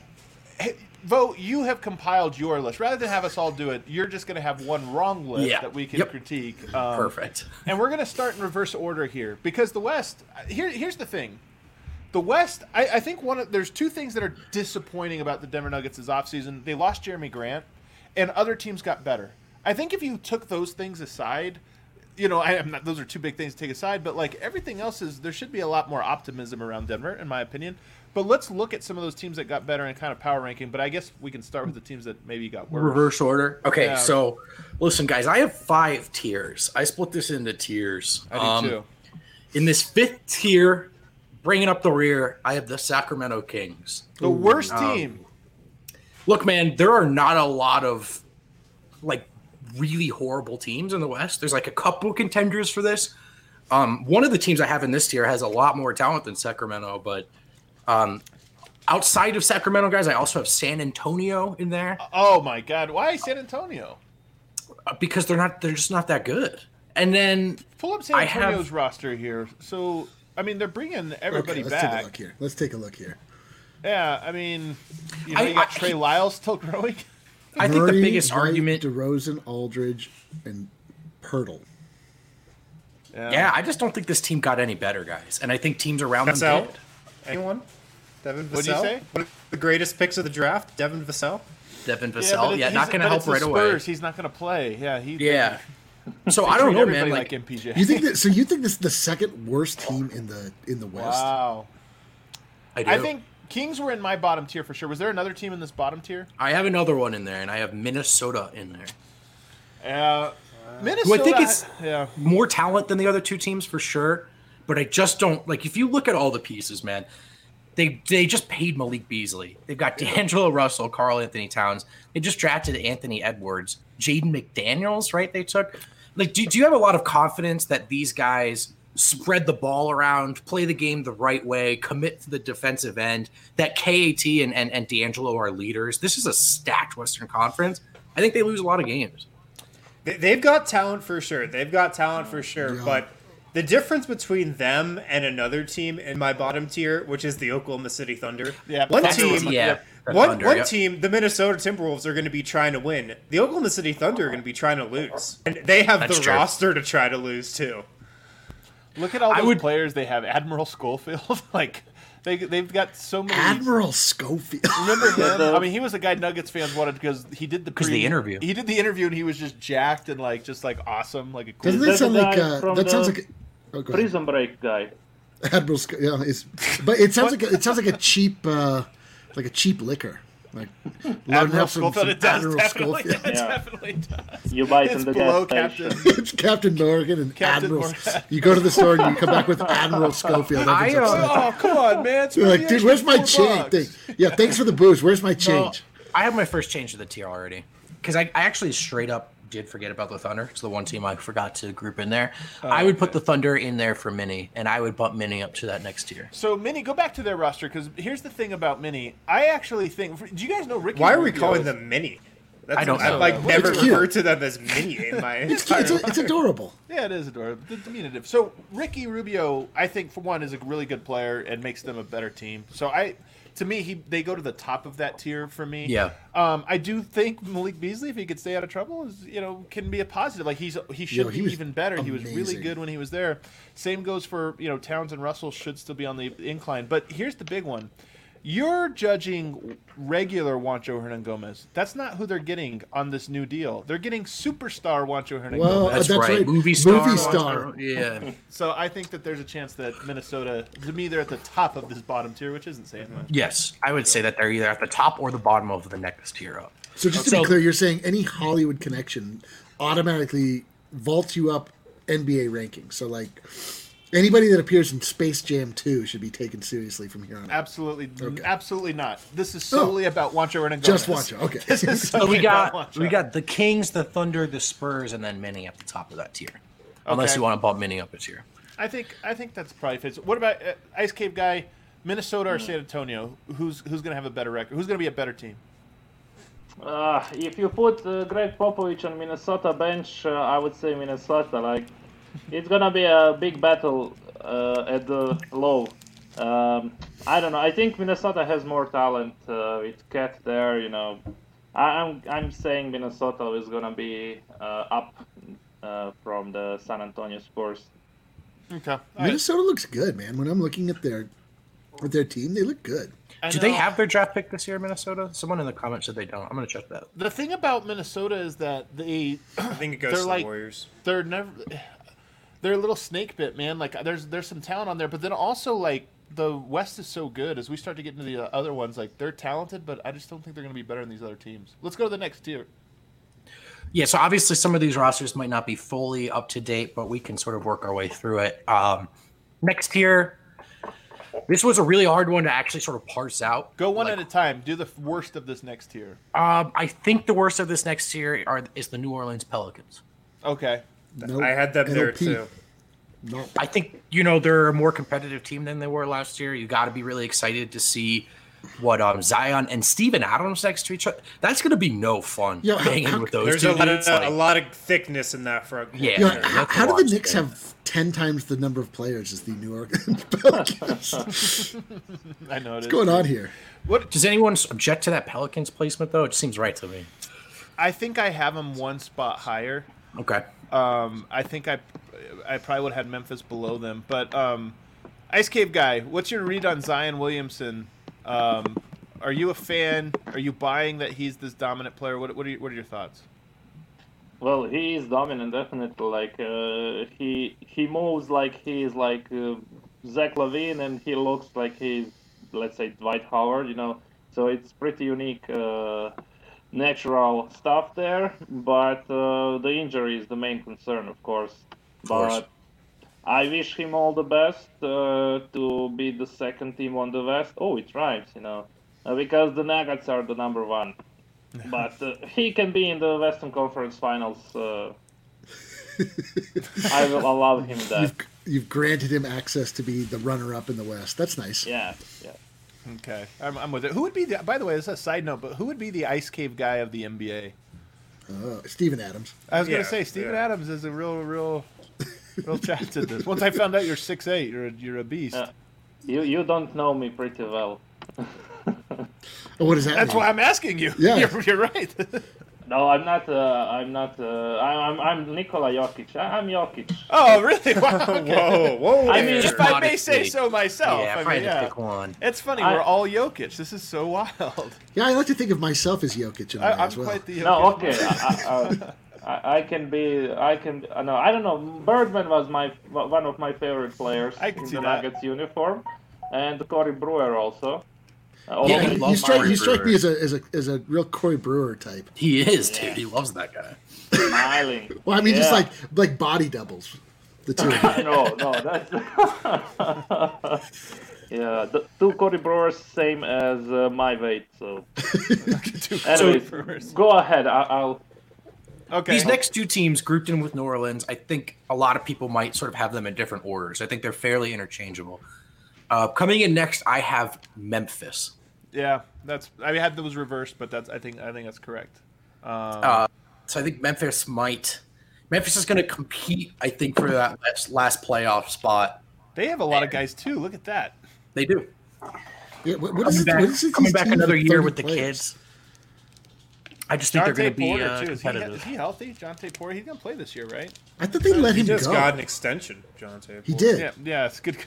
hey, Vo, you have compiled your list. Rather than have us all do it, you're just going to have one wrong list yeah. that we can yep. critique. Um, Perfect. And we're going to start in reverse order here because the West, here, here's the thing. The West, I, I think one of, there's two things that are disappointing about the Denver Nuggets this offseason. They lost Jeremy Grant, and other teams got better. I think if you took those things aside, you know, I am not, those are two big things to take aside, but like everything else is, there should be a lot more optimism around Denver, in my opinion. But let's look at some of those teams that got better and kind of power ranking. But I guess we can start with the teams that maybe got worse. Reverse order. Okay, yeah. So listen, guys, I have five tiers. I split this into tiers. I do um, too. In this fifth tier, bringing up the rear, I have the Sacramento Kings. The worst um, team. Look, man, there are not a lot of like really horrible teams in the West. There's like a couple contenders for this. Um, one of the teams I have in this tier has a lot more talent than Sacramento, but um, outside of Sacramento, guys, I also have San Antonio in there. Oh my God, why San Antonio? Because they're not. They're just not that good. And then pull up San Antonio's have, roster here. So I mean, they're bringing everybody okay, let's back. Take a look here. Let's take a look here. Yeah, I mean, you know, I, you got I, Trey Lyles still growing. I think Murray, the biggest Murray, argument DeRozan, Aldridge, and Poeltl. Yeah. yeah, I just don't think this team got any better, guys. And I think teams around Vassell. them did. Anyone? Devin Vassell? What do you say? What the greatest picks of the draft? Devin Vassell? Devin Vassell, yeah, yeah not going to help right away. He's not going to play. Yeah, he. Yeah. So I don't know, man. Like, like M P J. You think that? So you think this is the second worst team in the in the West? Wow. I do. I think. Kings were in my bottom tier for sure. Was there another team in this bottom tier? I have another one in there, and I have Minnesota in there. Uh, Minnesota. Well, I think it's yeah. more talent than the other two teams for sure, but I just don't – like if you look at all the pieces, man, they they just paid Malik Beasley. They've got D'Angelo Russell, Karl-Anthony Towns. They just drafted Anthony Edwards, Jaden McDaniels, right, they took. Like, do, do you have a lot of confidence that these guys – spread the ball around, play the game the right way, commit to the defensive end, that K A T and, and, and D'Angelo are leaders? This is a stacked Western Conference. I think they lose a lot of games. They've got talent for sure. They've got talent for sure. Yeah. But the difference between them and another team in my bottom tier, which is the Oklahoma City Thunder, yeah, one team, yeah, yep, one, Thunder, one yep. team, the Minnesota Timberwolves are going to be trying to win. The Oklahoma City Thunder are going to be trying to lose. And they have That's the true. roster to try to lose too. Look at all those would, players they have. Admiral Schofield, like they they've got so many. Admiral Schofield. Remember him? I mean, he was a guy Nuggets fans wanted because he did the, pre- the interview. He did the interview and he was just jacked and like just like awesome, like a cool. Doesn't that sound like uh, that sounds like a, oh, Prison Break guy? Admiral Schofield, yeah, it's, but it sounds like a, it sounds like a cheap uh, like a cheap liquor. Like Admiral Schofield, it does Admiral definitely, Schofield. Yeah, it yeah. definitely does. You buy some below Captain. It's Captain Morgan and Captain Admiral. Morgan. You go to the store and you come back with Admiral Schofield. I know. Oh come on, man! You're like, dude, where's my change? They, yeah, thanks for the booze. Where's my change? No, I have my first change of the tier already because I, I actually straight up did forget about the Thunder. It's the one team I forgot to group in there. Oh, I would okay. put the Thunder in there for Minnie, and I would bump Minnie up to that next tier. So Minnie, go back to their roster because here's the thing about Minnie. I actually think. Do you guys know Ricky? Why are we Rubio's? calling them Minnie? That's I don't. I like never referred to them as Minnie in my entire. It's, a, it's adorable. Yeah, it is adorable. It's diminutive. So Ricky Rubio, I think for one, is a really good player and makes them a better team. So I. To me, he they go to the top of that tier for me. Yeah. Um, I do think Malik Beasley, if he could stay out of trouble, is you know can be a positive. Like he's he should Yo, he be even better. Amazing. He was really good when he was there. Same goes for you know Towns and Russell should still be on the incline. But here's the big one: you're judging regular Juancho Hernangómez. That's not who they're getting on this new deal. They're getting superstar Juancho Hernangómez. Well, that's, that's right. right, movie star. Movie star. Yeah. So I think that there's a chance that Minnesota, to me, they're at the top of this bottom tier, which isn't saying much. Yes, I would say that they're either at the top or the bottom of the next tier up. So just okay. to be clear, you're saying any Hollywood connection automatically vaults you up N B A rankings. So like. Anybody that appears in Space Jam two should be taken seriously from here on out. Absolutely, okay. absolutely not. This is solely oh. about Juancho Hernangómez. Just Juancho, okay. This is so we got we got the Kings, the Thunder, the Spurs, and then Minnie at the top of that tier. Okay. Unless you want to bump Minnie up a tier. I think I think that's probably fits. What about uh, Ice Cave guy, Minnesota or mm. San Antonio? Who's who's going to have a better record? Who's going to be a better team? Uh, if you put uh, Greg Popovich on Minnesota bench, uh, I would say Minnesota. Like, it's gonna be a big battle uh, at the low. Um, I don't know. I think Minnesota has more talent uh, with Cat there. You know, I, I'm I'm saying Minnesota is gonna be uh, up uh, from the San Antonio Spurs. Okay. All Minnesota right. looks good, man. When I'm looking at their at their team, they look good. I Do know. They have their draft pick this year, Minnesota? Someone in the comments said they don't. I'm going to check that. The thing about Minnesota is that they I think it goes to like, the Warriors. They're never they're a little snake bit, man. Like there's there's some talent on there, but then also like the West is so good as we start to get into the other ones, like they're talented, but I just don't think they're going to be better than these other teams. Let's go to the next tier. Yeah, so obviously some of these rosters might not be fully up to date, but we can sort of work our way through it. Um, next tier, this was a really hard one to actually sort of parse out. Go one like, at a time. Do the worst of this next tier. Um, I think the worst of this next tier are is the New Orleans Pelicans. Okay. Nope. I had them N L P. There too. Nope. I think, you know, they're a more competitive team than they were last year. You got to be really excited to see what um, Zion and Steven Adams next to each other. That's going to be no fun yeah, hanging how, with those there's two. There's a, like, a lot of thickness in that front. Yeah. yeah how, how do the Knicks there. have ten times the number of players as the New Orleans Pelicans? I know it What's is. going on here? What Does anyone object to that Pelicans placement, though? It seems right to me. I think I have them one spot higher. Okay. Um, I think I I probably would have had Memphis below them. But um, Ice Cave Guy, what's your read on Zion Williamson? Um, are you a fan? Are you buying that he's this dominant player? What what are you, what are your thoughts? Well, he is dominant, definitely. Like uh, he he moves like he is like uh, Zach LaVine, and he looks like he's, let's say, Dwight Howard. You know, so it's pretty unique, uh, natural stuff there. But uh, the injury is the main concern, of course. Of course. But I wish him all the best uh, to be the second team on the West. Oh, it rhymes, you know, uh, because the Nuggets are the number one. But uh, he can be in the Western Conference Finals. Uh, I will allow him that. You've, you've granted him access to be the runner-up in the West. That's nice. Yeah, yeah. Okay, I'm, I'm with it. Who would be the? By the way, this is a side note, but who would be the Ice Cave Guy of the N B A? Uh, Steven Adams. I was yeah, going to say Steven yeah. Adams is a real, real. Real chats at this. Once I found out you're six eight, you're a, you're a beast. Uh, you you don't know me pretty well. What is that? That's mean? Why I'm asking you. Yeah. You're, you're right. No, I'm not. Uh, I'm not. Uh, I'm I'm Nikola Jokic. I'm Jokic. Oh, really? Wow. Okay. Whoa, whoa. I mean, if I may say so myself. Yeah, I mean, yeah. Pick one. It's funny. I, we're all Jokic. This is so wild. Yeah, I like to think of myself as Jokic. In I, I'm as well. quite the Jokic. No, okay. I, I, I, I can be, I can, no, I don't know, Birdman was my one of my favorite players I can in see the that. Nuggets uniform, and Corey Brewer also. Uh, yeah, he, you strike, you strike me as a, as a as a real Corey Brewer type. He is, yeah. dude, he loves that guy. Smiling. Well, I mean, yeah. just like like body doubles, the two of them. No, no, that's, yeah, the two Corey Brewers, same as uh, my weight, so. Anyways, go ahead, I, I'll. Okay. These next two teams grouped in with New Orleans, I think a lot of people might sort of have them in different orders. I think they're fairly interchangeable. Uh, coming in next, I have Memphis. Yeah, that's I had those reversed, but that's I think I think that's correct. Um, uh, so I think Memphis might. Memphis is going to compete, I think, for that last, last playoff spot. They have a lot and of guys too. Look at that. They do. Yeah, what, what is back, it, what is it coming back another year with the players. Kids. I just think Jontay they're going to be uh, too. Is, competitive. He, is he healthy? Jontay Porter, he's going to play this year, right? I thought they so let him go. He just got an extension, Jontay Porter. He did. Yeah, yeah it's good.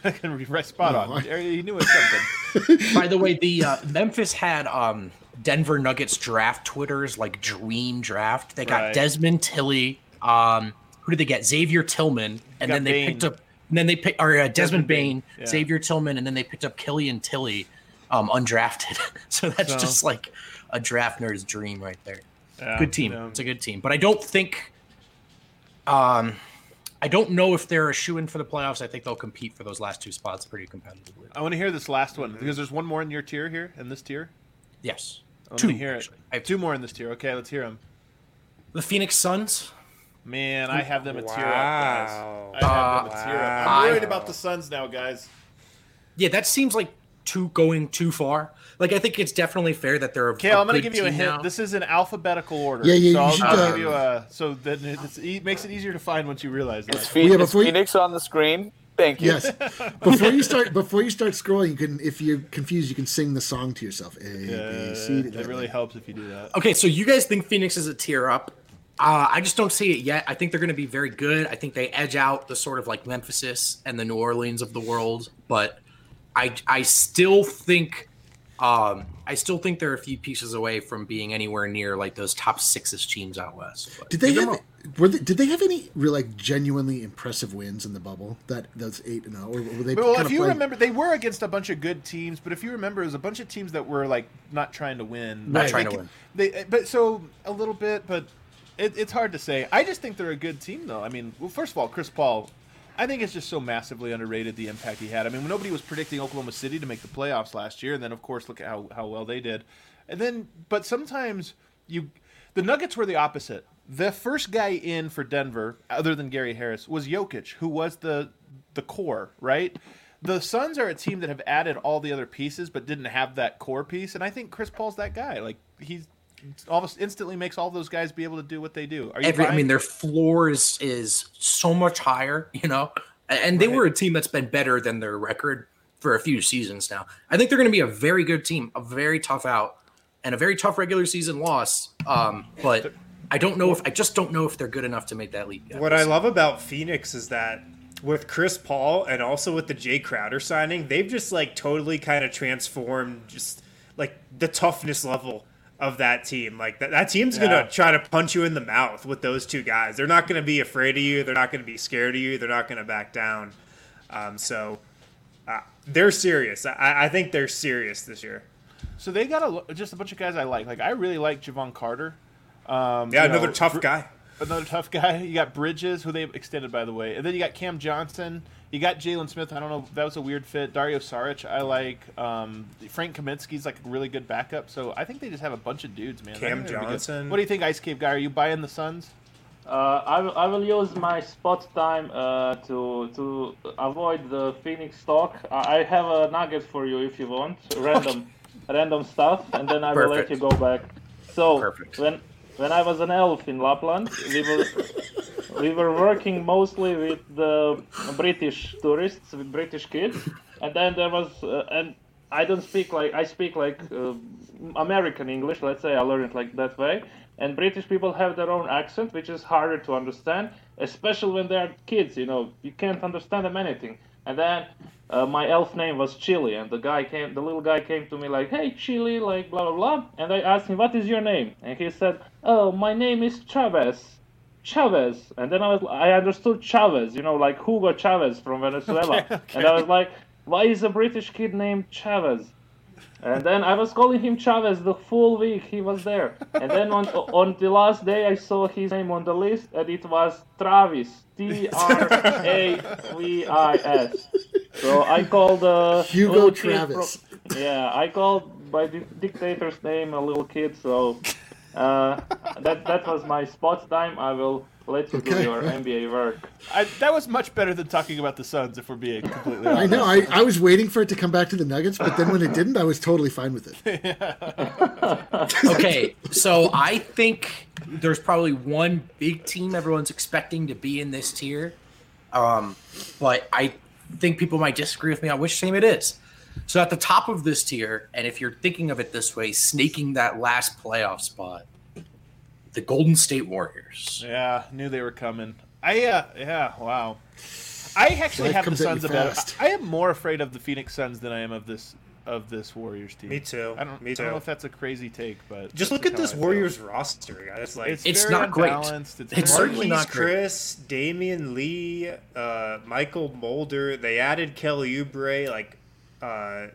Right, spot oh, on. I... He knew it something. By the way, the uh, Memphis had um, Denver Nuggets draft Twitters, like Dream Draft. They got right. Desmond Tilly. Um, who did they get? Xavier Tillman. And then they Bane. picked up and then they picked, or uh, Desmond, Desmond Bane, Bane. Yeah. Xavier Tillman, and then they picked up Killian Tilly um, undrafted. so that's so. just like... a draft nerd's dream right there. Yeah, good team. Yeah. It's a good team. But I don't think um, – I don't know if they're a shoo-in for the playoffs. I think they'll compete for those last two spots pretty competitively. I want to hear this last one because there's one more in your tier here, in this tier. Yes. I two, hear it. I have two more in this tier. Okay, let's hear them. The Phoenix Suns. Man, I have them a wow. tier up, guys. I have uh, them a tier up. I'm worried wow. about the Suns now, guys. Yeah, that seems like too going too far. Like, I think it's definitely fair that there are. Okay, I'm going to give you a hint. Now. This is in alphabetical order. Yeah, yeah. So you should, I'll uh, give you a. So that it's, it makes it easier to find once you realize that. It's Phoenix, yeah, it's Phoenix you, on the screen. Thank you. Yes. Before you start, before you start scrolling, you can, if you're confused, you can sing the song to yourself. A, yeah, B, C, it really helps if you do that. Okay, so you guys think Phoenix is a tier up. Uh, I just don't see it yet. I think they're going to be very good. I think they edge out the sort of like Memphis and the New Orleans of the world, but I I still think um, I still think they're a few pieces away from being anywhere near like those top six-ish teams out west. But did they have were they, did they have any real like genuinely impressive wins in the bubble? That that's eight and zero. Or were they well, if you playing? remember, they were against a bunch of good teams, but if you remember, it was a bunch of teams that were like not trying to win, not I trying to win. They but so a little bit, but it, it's hard to say. I just think they're a good team, though. I mean, well, first of all, Chris Paul. I think it's just so massively underrated, the impact he had. I mean, nobody was predicting Oklahoma City to make the playoffs last year, and then, of course, look at how, how well they did. And then, but sometimes you, the Nuggets were the opposite. The first guy in for Denver, other than Gary Harris, was Jokic, who was the the core, right? The Suns are a team that have added all the other pieces but didn't have that core piece, and I think Chris Paul's that guy. Like, he's almost instantly makes all those guys be able to do what they do. Are you Every, I mean, their floor is, is so much higher, you know, and they right. were a team that's been better than their record for a few seasons now. I think they're going to be a very good team, a very tough out and a very tough regular season loss. Um, but I don't know if I just don't know if they're good enough to make that leap. What I love about Phoenix is that with Chris Paul and also with the Jay Crowder signing, they've just like totally kind of transformed just like the toughness level of that team. Like that, that team's yeah. going to try to punch you in the mouth with those two guys. They're not going to be afraid of you. They're not going to be scared of you. They're not going to back down. Um, so uh, they're serious. I, I think they're serious this year. So they got a, just a bunch of guys I like. Like I really like Javon Carter. Um, yeah, another know, tough guy. Another tough guy. You got Bridges, who they extended, by the way. And then you got Cam Johnson. You got Jalen Smith. I don't know. That was a weird fit. Dario Saric, I like. Um, Frank Kaminsky's like a really good backup. So I think they just have a bunch of dudes, man. Cam Johnson. What do you think, Ice Cave Guy? Are you buying the Suns? Uh, I will, I will use my spot time uh, to to avoid the Phoenix talk. I have a nugget for you if you want. Random random stuff. And then I will Perfect. let you go back. So Perfect. when when I was an elf in Lapland, we will... We were working mostly with the British tourists, with British kids, and then there was, uh, and I don't speak like, I speak like uh, American English, let's say, I learned it like that way, and British people have their own accent, which is harder to understand, especially when they're kids, you know, you can't understand them anything. And then uh, my elf name was Chili, and the guy came, the little guy came to me like, "Hey, Chili," like blah, blah, blah, and I asked him, "What is your name?" And he said, "Oh, my name is Chavez." Chavez, and then I was I understood Chavez, you know, like Hugo Chavez from Venezuela, okay, okay. And I was like, why is a British kid named Chavez? And then I was calling him Chavez the full week he was there, and then on on the last day I saw his name on the list, and it was Travis, T R A V I S. So I called uh, Hugo Travis. Pro- yeah, I called by the dictator's name a little kid, so. Uh, that that was my sports time. I will let you okay, do your yeah. N B A work. I, that was much better than talking about the Suns, if we're being completely honest. I know. I, I was waiting for it to come back to the Nuggets, but then when it didn't, I was totally fine with it. Yeah. Okay, so I think there's probably one big team everyone's expecting to be in this tier, um, but I think people might disagree with me on which team it is. So at the top of this tier, and if you're thinking of it this way, sneaking that last playoff spot, the Golden State Warriors. Yeah, knew they were coming. I uh, yeah, wow. I actually Life have the Suns about. I am more afraid of the Phoenix Suns than I am of this of this Warriors team. Me too. I don't. Me too. I don't know if that's a crazy take, but just look at this Warriors roster, guys. Like it's, it's not great. It's, it's certainly not great. Chris, Damian Lee, uh, Michael Mulder. They added Kelly Oubre. Like. Uh,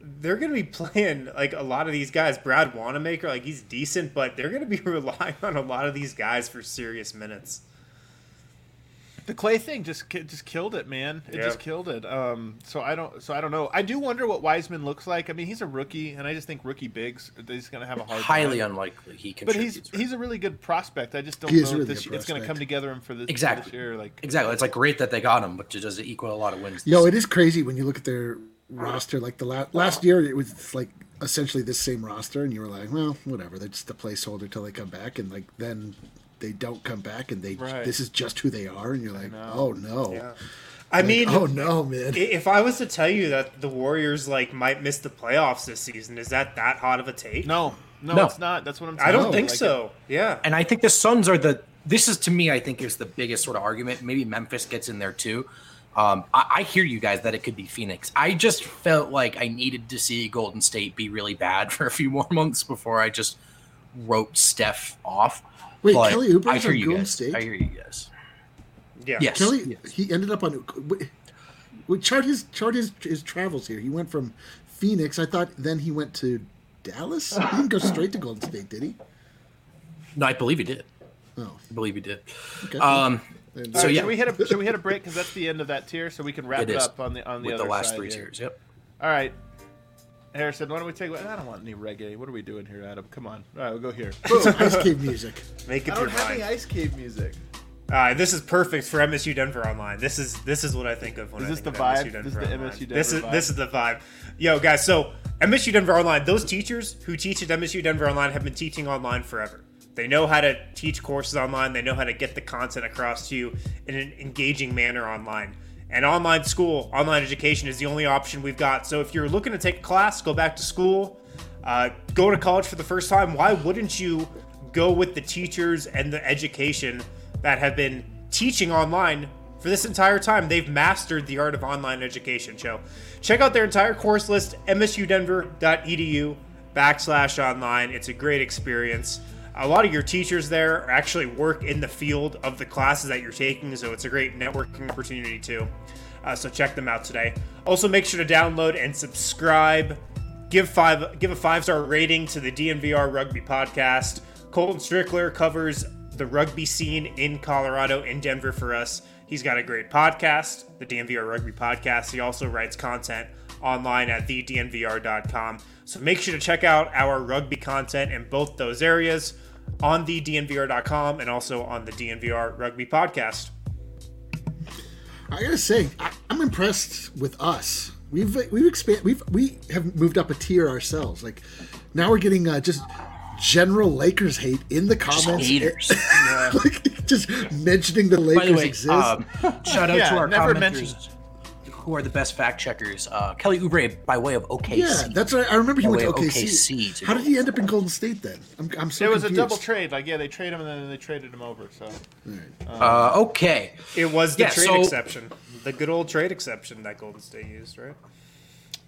they're going to be playing, like, a lot of these guys. Brad Wanamaker, like, he's decent, but they're going to be relying on a lot of these guys for serious minutes. The Clay thing just just killed it, man. It yeah. just killed it. Um, so I don't so I don't know. I do wonder what Wiseman looks like. I mean, he's a rookie, and I just think rookie bigs, he's going to have a hard Highly time. unlikely he can. But he's right. he's a really good prospect. I just don't he know really if this, it's going to come together him for this, exactly. for this year. Like, exactly. It's, like, great that they got him, but does it equal a lot of wins? Yo, it is crazy when you look at their – roster. Like the la- last year, it was like essentially this same roster, and you were like, well, whatever. They're just a placeholder till they come back, and like then they don't come back, and they right. this is just who they are, and you're like, oh no. Yeah. I like, mean, oh no, man! If I was to tell you that the Warriors like might miss the playoffs this season, is that that hot of a take? No, no, no. It's not. That's what I'm. I don't you. think like so. It, yeah, and I think the Suns are the. This is to me, I think, is the biggest sort of argument. Maybe Memphis gets in there too. Um, I, I hear you guys that it could be Phoenix. I just felt like I needed to see Golden State be really bad for a few more months before I just wrote Steph off. Wait, but Kelly Oubre is on Golden guys. State? I hear you guys. Yeah, yes. Kelly. Yes. He ended up on. We chart his chart his his travels here. He went from Phoenix. I thought then he went to Dallas. He didn't go straight to Golden State, did he? No, I believe he did. Oh, I believe he did. Okay. Um, so right, yeah, should we hit a should we hit a break because that's the end of that tier, so we can wrap it, it up on the on the with other the last side three here. Tiers. Yep. All right, Harrison, why don't we take? I don't want any reggae. What are we doing here, Adam? Come on. All right, we'll go here. Ice Cave music. Make it. I don't your have mind. Any Ice Cave music. Uh, this is perfect for M S U Denver Online. This is this is what I think of when is I this think the of vibe? M S U Denver Online. This is the M S U Denver this is, vibe. This is the vibe. Yo, guys, so M S U Denver Online, those teachers who teach at M S U Denver Online have been teaching online forever. They know how to teach courses online. They know how to get the content across to you in an engaging manner online. And online school, online education is the only option we've got. So if you're looking to take a class, go back to school, uh, go to college for the first time, why wouldn't you go with the teachers and the education that have been teaching online for this entire time? They've mastered the art of online education. So check out their entire course list, msudenver.edu backslash online. It's a great experience. A lot of your teachers there actually work in the field of the classes that you're taking, so it's a great networking opportunity too. Uh, so check them out today. Also, make sure to download and subscribe. Give five, give a five-star rating to the D N V R Rugby Podcast. Colton Strickler covers the rugby scene in Colorado, in Denver for us. He's got a great podcast, the D N V R Rugby Podcast. He also writes content online at the d n v r dot com. So make sure to check out our rugby content in both those areas on the d n v r dot com and also on the D N V R Rugby Podcast. I gotta say, I, I'm impressed with us. We've we've expanded. We've we have moved up a tier ourselves. Like now we're getting uh, just. General Lakers hate in the comments. Just, yeah. Like, just mentioning the Lakers By the way, exist. Um, shout out yeah, to our commenters mentioned. Who are the best fact checkers. Uh, Kelly Oubre by way of O K C. Yeah, that's right. I remember he went to O K C. O K C How did he end up in Golden State then? I'm, I'm so There was confused. A double trade. Like, yeah, they traded him and then they traded him over. So, right. um, uh, okay, it was the yeah, trade so, exception, the good old trade exception that Golden State used, right?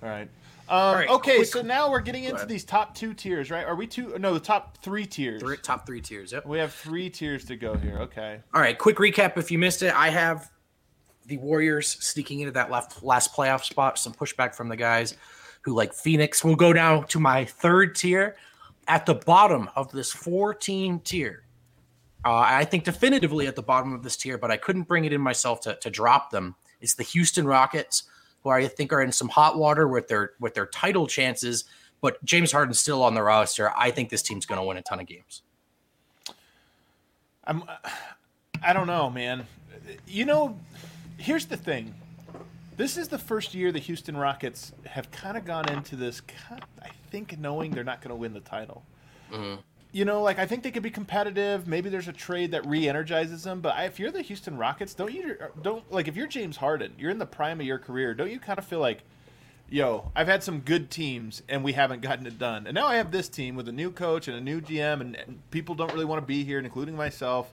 All right. Um, All right, okay, quick. So now we're getting into these top two tiers, right? Are we two? No, the top three tiers. Three, top three tiers, yep. We have three tiers to go here, okay. All right, quick recap if you missed it. I have the Warriors sneaking into that last, last playoff spot, some pushback from the guys who like Phoenix. We'll go down to my third tier. At the bottom of this four-team tier, uh, I think definitively at the bottom of this tier, but I couldn't bring it in myself to, to drop them. It's the Houston Rockets, who I think are in some hot water with their with their title chances, but James Harden's still on the roster. I think this team's going to win a ton of games. I'm, I don't know, man. You know, here's the thing. This is the first year the Houston Rockets have kind of gone into this, I think, knowing they're not going to win the title. Mm-hmm. You know, like, I think they could be competitive. Maybe there's a trade that re-energizes them. But I, if you're the Houston Rockets, don't you don't like if you're James Harden, you're in the prime of your career. Don't you kind of feel like, yo, I've had some good teams and we haven't gotten it done. And now I have this team with a new coach and a new G M and, and people don't really want to be here, including myself.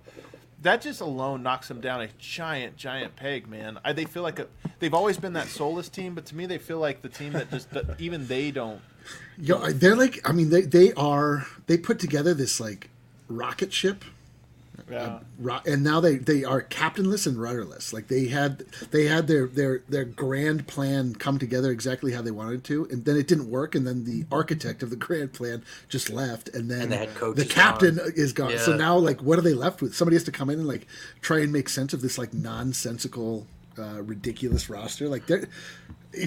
That just alone knocks them down a giant, giant peg, man. I, they feel like a, they've always been that soulless team. But to me, they feel like the team that just even they don't. Yo, they're like, I mean, they, they are, they put together this like rocket ship yeah. uh, and now they, they are captainless and rudderless. Like they had, they had their, their, their grand plan come together exactly how they wanted to. And then it didn't work. And then the architect of the grand plan just left. And then and the, head coach the is captain gone. is gone. Yeah. So now like, what are they left with? Somebody has to come in and like try and make sense of this like nonsensical, uh, ridiculous roster. Like they're,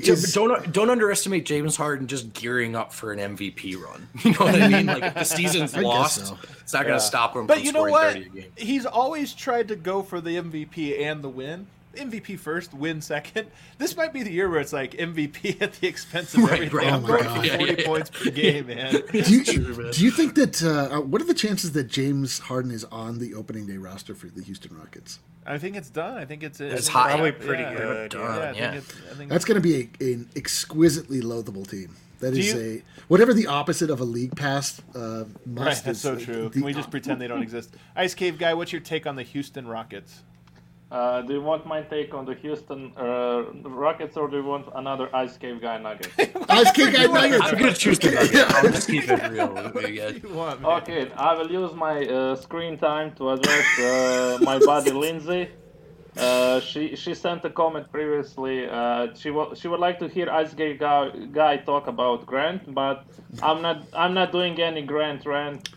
Just, don't don't underestimate James Harden just gearing up for an M V P run. You know what I mean? Like if the season's lost, so. It's not yeah. going to stop him. But from you know what? He's always tried to go for the M V P and the win. M V P first, win second. This might be the year where it's like M V P at the expense of right, everything. Right. Oh I'm going for yeah, forty yeah, points yeah. per game, man. Do you, true, man. Do you think that uh, – what are the chances that James Harden is on the opening day roster for the Houston Rockets? I think it's done. I think it's, it's, it's high. Probably pretty yeah, good. Yeah, I think yeah. it's, I think that's going to be a, an exquisitely loathable team. That Do is you, a whatever the opposite of a league pass uh, must. Right, that's is, so true. The, Can we just pretend they don't exist? Ice Cave Guy, what's your take on the Houston Rockets? Uh, do you want my take on the Houston uh, Rockets, or do you want another Ice Cave Guy nugget? Ice Cave Guy nugget. I'm going to choose the nugget. Yeah. I'll just keep it real. You want, man. Okay, I will use my uh, screen time to address uh, my buddy Lindsay. Uh, she she sent a comment previously. Uh, she w- she would like to hear Ice Cave Guy, guy talk about Grant, but I'm not I'm not doing any Grant rant.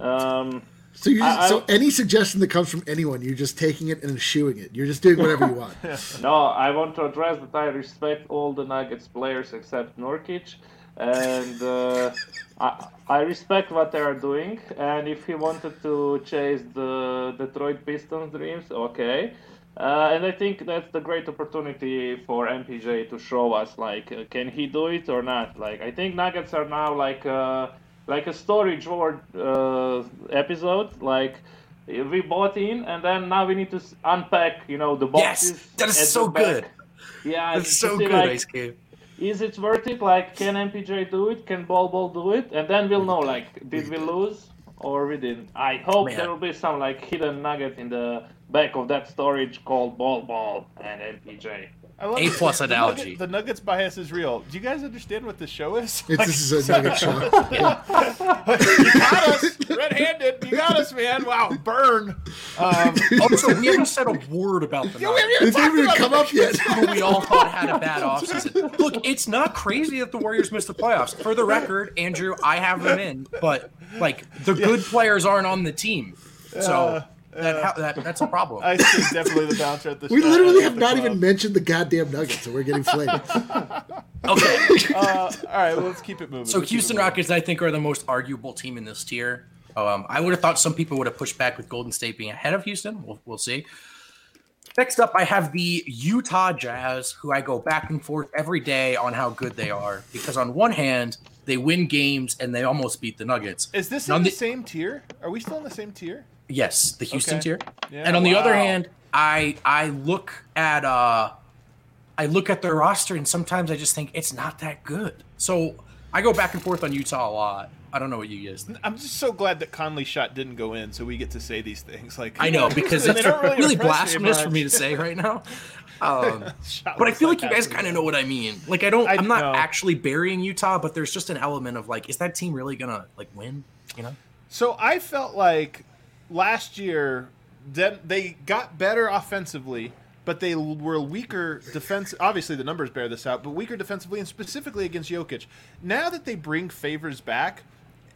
Um, So, you just, I, so any suggestion that comes from anyone, you're just taking it and eschewing it. You're just doing whatever you want. No, I want to address that I respect all the Nuggets players except Nurkic. And uh, I, I respect what they are doing. And if he wanted to chase the Detroit Pistons dreams, okay. Uh, and I think that's the great opportunity for M P J to show us, like, uh, can he do it or not? Like, I think Nuggets are now like... Uh, like a storage war uh, episode, like we bought in and then now we need to unpack, you know, the boxes. Yes, that is so good. Yeah, that's so good, Ice Cube. Is it worth it? Like, can M P J do it? Can Bol Bol do it? And then we'll know, like, did we lose or we didn't? I hope there will be some, like, hidden nugget in the back of that storage called Bol Bol and M P J. A plus analogy. The, nugget, the Nuggets bias is real. Do you guys understand what the show is? It's, like, this is a Nugget show. Yeah. You got us red-handed. You got us, man. Wow, burn. Um, also, we haven't said a word about the Nuggets. It's not even come up yet. We all thought had a bad offseason. Look, it's not crazy that the Warriors missed the playoffs. For the record, Andrew, I have them in, but like the good players aren't on the team, so. Uh, That, how, that that's a problem. I think definitely the bouncer at the We literally have not club. even mentioned the goddamn Nuggets, so we're getting flamed. Okay. Uh, all right, well, let's keep it moving. So let's Houston Rockets, I think, are the most arguable team in this tier. Um, I would have thought some people would have pushed back with Golden State being ahead of Houston. We'll, we'll see. Next up, I have the Utah Jazz, who I go back and forth every day on how good they are. Because on one hand, they win games and they almost beat the Nuggets. Is this in the, the same tier? Are we still in the same tier? Yes, the Houston okay. tier. Yeah, and on the wow. other hand, I I look at uh, I look at their roster, and sometimes I just think it's not that good. So I go back and forth on Utah a lot. I don't know what you guys think. I'm just so glad that Conley's shot didn't go in, so we get to say these things. Like I know, because it's really, really blasphemous for me to say right now. Um, but I feel like, like you guys kind of know what I mean. Like I don't, I, I'm not no. actually burying Utah, but there's just an element of like, is that team really gonna like win? You know. So I felt like. Last year, they got better offensively, but they were weaker defensively. Obviously, the numbers bear this out, but weaker defensively and specifically against Jokic. Now that they bring Favors back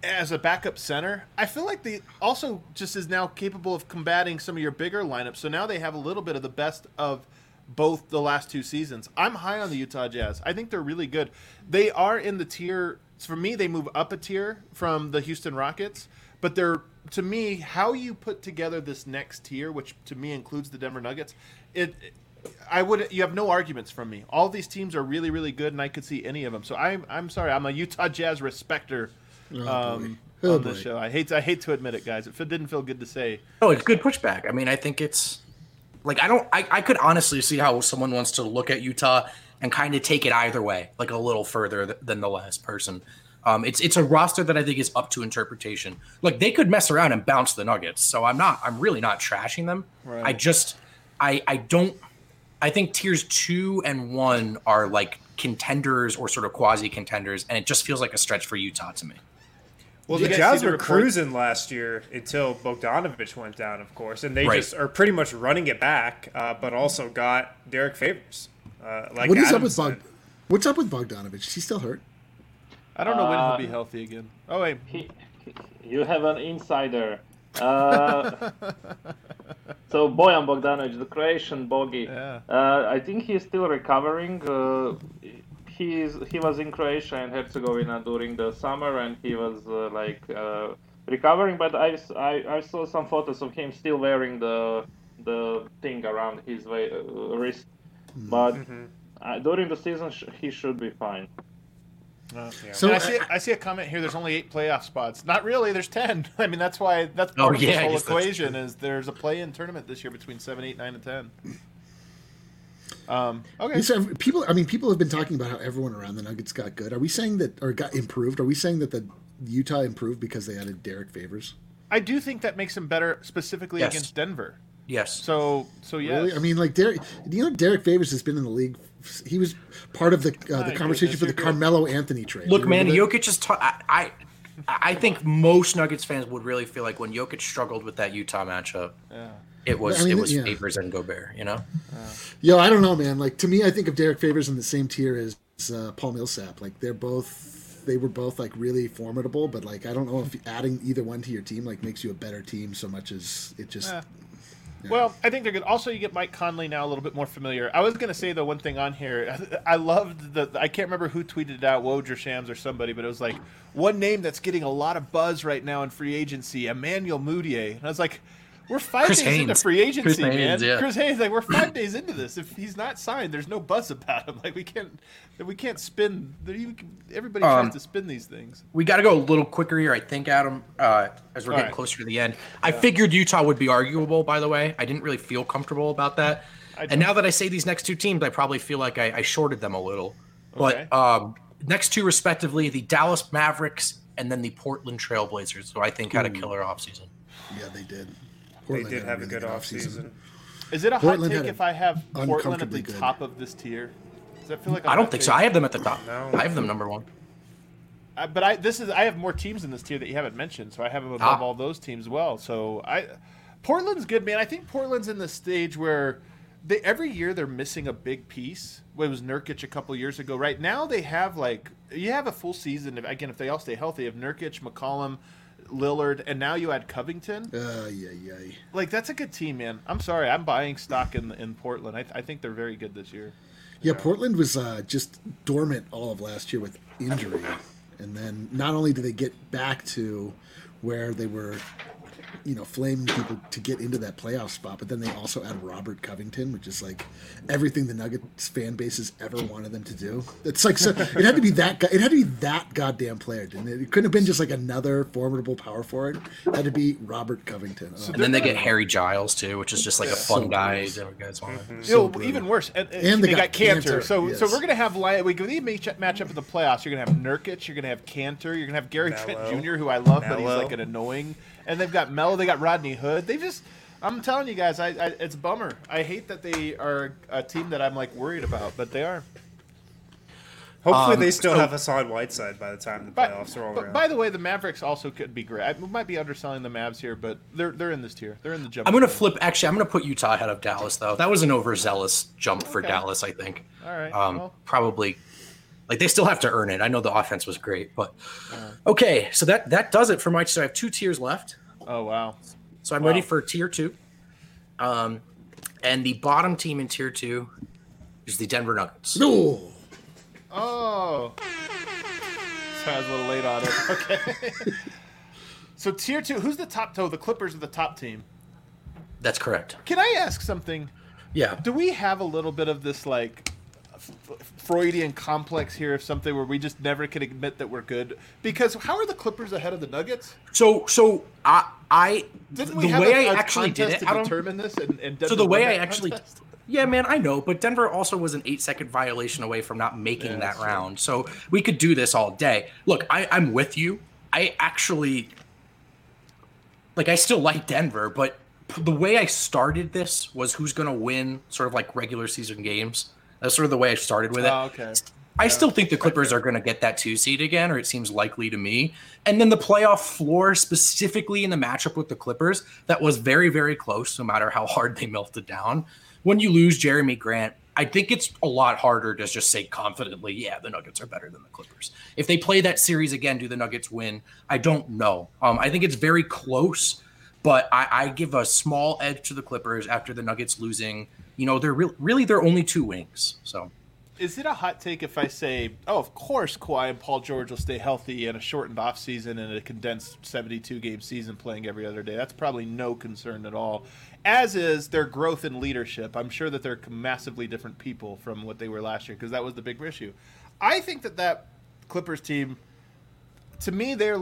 as a backup center, I feel like they also just is now capable of combating some of your bigger lineups. So now they have a little bit of the best of both the last two seasons. I'm high on the Utah Jazz. I think they're really good. They are in the tier. For me, they move up a tier from the Houston Rockets, but they're to me, how you put together this next tier, which to me includes the Denver Nuggets, it, I would you have no arguments from me. All these teams are really, really good, and I could see any of them. So I'm, I'm sorry, I'm a Utah Jazz respecter oh, um, oh, on this boy. show. I hate, I hate to admit it, guys. It didn't feel good to say. Oh, it's good pushback. I mean, I think it's like I don't, I, I could honestly see how someone wants to look at Utah and kind of take it either way, like a little further th- than the last person. Um, it's it's a roster that I think is up to interpretation. Like they could mess around and bounce the Nuggets, so I'm not I'm really not trashing them. Right. I just I I don't I think tiers two and one are like contenders or sort of quasi contenders, and it just feels like a stretch for Utah to me. Well, the Jazz were cruising last year until Bogdanović went down, of course, and they right. just are pretty much running it back, uh, but also got Derek Favors. Uh, like what is up with Bog- What's up with Bogdanović? Is he still hurt? I don't know when he'll be healthy again. Oh, wait. He, he, you have an insider. Uh, so, Bojan Bogdanović, the Croatian Bogi. Yeah. Uh, I think he's still recovering. Uh, he's, he was in Croatia and Herzegovina during the summer, and he was, uh, like, uh, recovering. But I, I, I saw some photos of him still wearing the the thing around his way, uh, wrist. But mm-hmm. uh, during the season, sh- he should be fine. Uh, yeah. So I, I see, I see a comment here. There's only eight playoff spots. Not really. There's ten. I mean, that's why that's part oh, of yeah, the whole equation is there's a play-in tournament this year between seven, eight, nine, and ten. Um, okay. People. I mean, people have been talking about how everyone around the Nuggets got good. Are we saying that or got improved? Are we saying that the Utah improved because they added Derek Favors? I do think that makes them better, specifically yes. against Denver. Yes. So, so yeah. Really? I mean, like Derek. You know, Derek Favors has been in the league. He was part of the uh, the conversation for the Carmelo Anthony trade. Look, man, that? Jokic is. T- I, I, I think most Nuggets fans would really feel like when Jokic struggled with that Utah matchup, yeah. it was I mean, it was yeah. Favors and Gobert. You know. Yeah. Yo, I don't know, man. Like to me, I think of Derek Favors in the same tier as uh, Paul Millsap. Like they're both, they were both like really formidable. But like, I don't know if adding either one to your team like makes you a better team so much as it just. Yeah. Yeah. Well, I think they're good. Also, you get Mike Conley now a little bit more familiar. I was going to say, though, one thing on here. I loved the – I can't remember who tweeted it out, Woj or Shams or somebody, but it was like one name that's getting a lot of buzz right now in free agency, Emmanuel Mudiay. And I was like, we're five Chris days Haynes. into free agency, Chris man. Haynes, yeah. Chris Haynes, like, we're five days into this. If he's not signed, there's no buzz about him. Like, we can't we can't spin – everybody um, tries to spin these things. We got to go a little quicker here, I think, Adam, uh, as we're All getting right. closer to the end. Yeah. I figured Utah would be arguable, by the way. I didn't really feel comfortable about that. And now that I say these next two teams, I probably feel like I, I shorted them a little. Okay. But um, next two, respectively, the Dallas Mavericks and then the Portland Trail Blazers, who I think Ooh. had a killer offseason. Yeah, they did. Portland they did have a good offseason. Is it a Portland hot take if I have Portland at the good. top of this tier? Does that feel like I don't think take? so. I have them at the top. No. I have them number one. I, but I this is I have more teams in this tier that you haven't mentioned, so I have them above ah. all those teams. Well, so I Portland's good, man. I think Portland's in the stage where they every year they're missing a big piece. It was Nurkic a couple years ago. Right now they have like you have a full season of, again if they all stay healthy of Nurkic, McCollum. Lillard, and now you add Covington. Uh, yeah, yeah. Like that's a good team, man. I'm sorry, I'm buying stock in in Portland. I, th- I think they're very good this year. Yeah, yeah. Portland was uh, just dormant all of last year with injury, and then not only do they get back to where they were, you know, flaming people to get into that playoff spot, but then they also add Robert Covington, which is like everything the Nuggets fan bases ever wanted them to do. It's like so, it had to be that it had to be that goddamn player, didn't it? It couldn't have been just like another formidable power forward. It had to be Robert Covington. Oh. So and then they get Harry Giles too, which is just like yeah, a fun so guy. That guys want. Mm-hmm. So so even worse, and, and, and they, they got, got Cantor. Cantor. So yes. so we're gonna have like we they match up in the playoffs. You're gonna have Nurkic. You're gonna have Cantor. You're gonna have Gary Trent Junior, who I love, Mello. but he's like an annoying. And they've got Melo, they got Rodney Hood. They just, I'm telling you guys, I, I it's a bummer. I hate that they are a team that I'm like worried about, but they are. Hopefully, um, they still so, have Hassan Whiteside by the time the playoffs by, are all around. By the way, the Mavericks also could be great. I, we might be underselling the Mavs here, but they're they're in this tier. They're in the jump. I'm going to flip. Actually, I'm going to put Utah ahead of Dallas, though. That was an overzealous jump okay. for Dallas, I think. All right. Um, well. Probably. Like, they still have to earn it. I know the offense was great, but okay. So that, that does it for my. So I have two tiers left. Oh, wow. So I'm wow. ready for tier two. Um, and the bottom team in tier two is the Denver Nuggets. No. Oh. So I was a little late on it. Okay. So tier two, who's the top toe? The Clippers are the top team. That's correct. Can I ask something? Yeah. Do we have a little bit of this, like, Freudian complex here of something where we just never can admit that we're good? Because how are the Clippers ahead of the Nuggets? So, so I, I didn't we the have way a, a I actually did it. To determine this and, and so the way I actually, contest? yeah, man, I know. But Denver also was an eight-second violation away from not making yeah, that round. True. So we could do this all day. Look, I, I'm with you. I actually, like, I still like Denver, but the way I started this was who's going to win, sort of like regular season games. That's sort of the way I started with it. Oh, okay. I yeah. still think the Clippers are going to get that two seed again, or it seems likely to me. And then the playoff floor, specifically in the matchup with the Clippers, that was very, very close, no matter how hard they melted down. When you lose Jeremy Grant, I think it's a lot harder to just say confidently, yeah, the Nuggets are better than the Clippers. If they play that series again, do the Nuggets win? I don't know. Um, I think it's very close, but I, I give a small edge to the Clippers after the Nuggets losing. You know, they're re- really they're only two wings. So is it a hot take if I say, oh, of course Kawhi and Paul George will stay healthy in a shortened offseason and a condensed seventy-two game season playing every other day? That's probably no concern at all, as is their growth in leadership. I'm sure that they're massively different people from what they were last year, because that was the big issue. I think that that Clippers team, to me, they're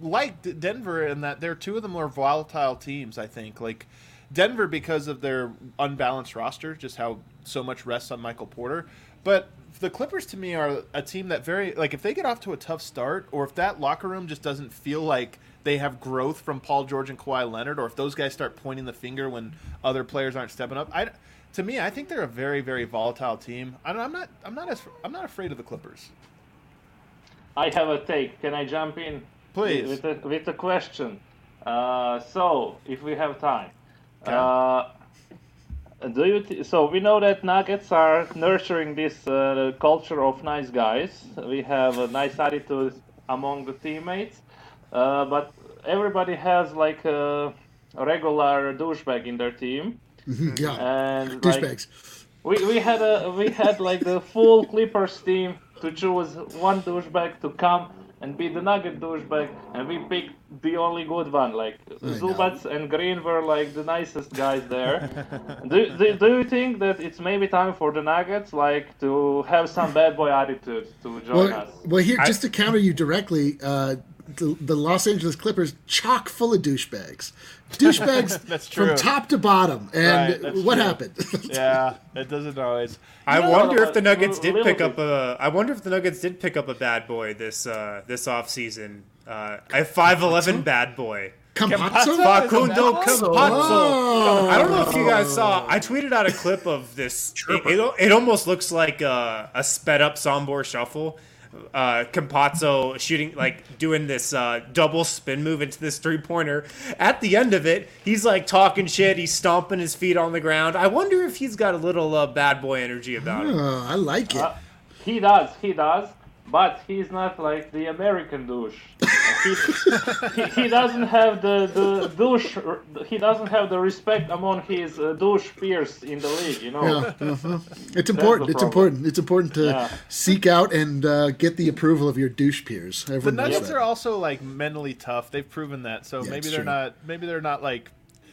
like Denver in that they're two of the more volatile teams, I think. Like Denver, because of their unbalanced roster, just how so much rests on Michael Porter. But the Clippers, to me, are a team that very – like if they get off to a tough start, or if that locker room just doesn't feel like they have growth from Paul George and Kawhi Leonard, or if those guys start pointing the finger when other players aren't stepping up, I, to me, I think they're a very, very volatile team. I don't, I'm not, I'm not as, I'm not afraid of the Clippers. I have a take. Can I jump in? Please. With a, with a question. Uh, so, if we have time. Okay. Uh, do you t- so we know that Nuggets are nurturing this uh, culture of nice guys. We have a nice attitude among the teammates, uh, but everybody has like a regular douchebag in their team. Yeah, and douchebags. Like, we we had a we had like the full Clippers team to choose one douchebag to come and be the Nugget douchebag, and we picked the only good one. Like Zubats and Green were like the nicest guys there. do, do, do you think that it's maybe time for the Nuggets like to have some bad boy attitude to join well, us? Well, here, just to counter you directly, uh, the, the Los Angeles Clippers, chock full of douchebags. Douchebags from top to bottom. And right, what true. happened? Yeah, it doesn't always. I no, wonder if the Nuggets did pick bit. up a. I wonder if the Nuggets did pick up a bad boy this uh, this off season. Uh, a five eleven bad boy. Campazzo? Facundo Campazzo. Oh. I don't know if you guys saw. I tweeted out a clip of this. It, it, it almost looks like a, a sped up Sombor shuffle. Uh, Campazzo shooting, like doing this uh, double spin move into this three-pointer. At the end of it, he's like talking shit. He's stomping his feet on the ground. I wonder if he's got a little uh, bad boy energy about him. Oh, I like it. Uh, he does. He does. But he's not like the American douche. He, he, he doesn't have the, the douche. He doesn't have the respect among his uh, douche peers in the league. You know, yeah, uh-huh. It's important. It's important. It's important to yeah. seek out and uh, get the approval of your douche peers. Everyone the Nuggets are also like mentally tough. They've proven that. So yeah, maybe they're true. not. Maybe they're not like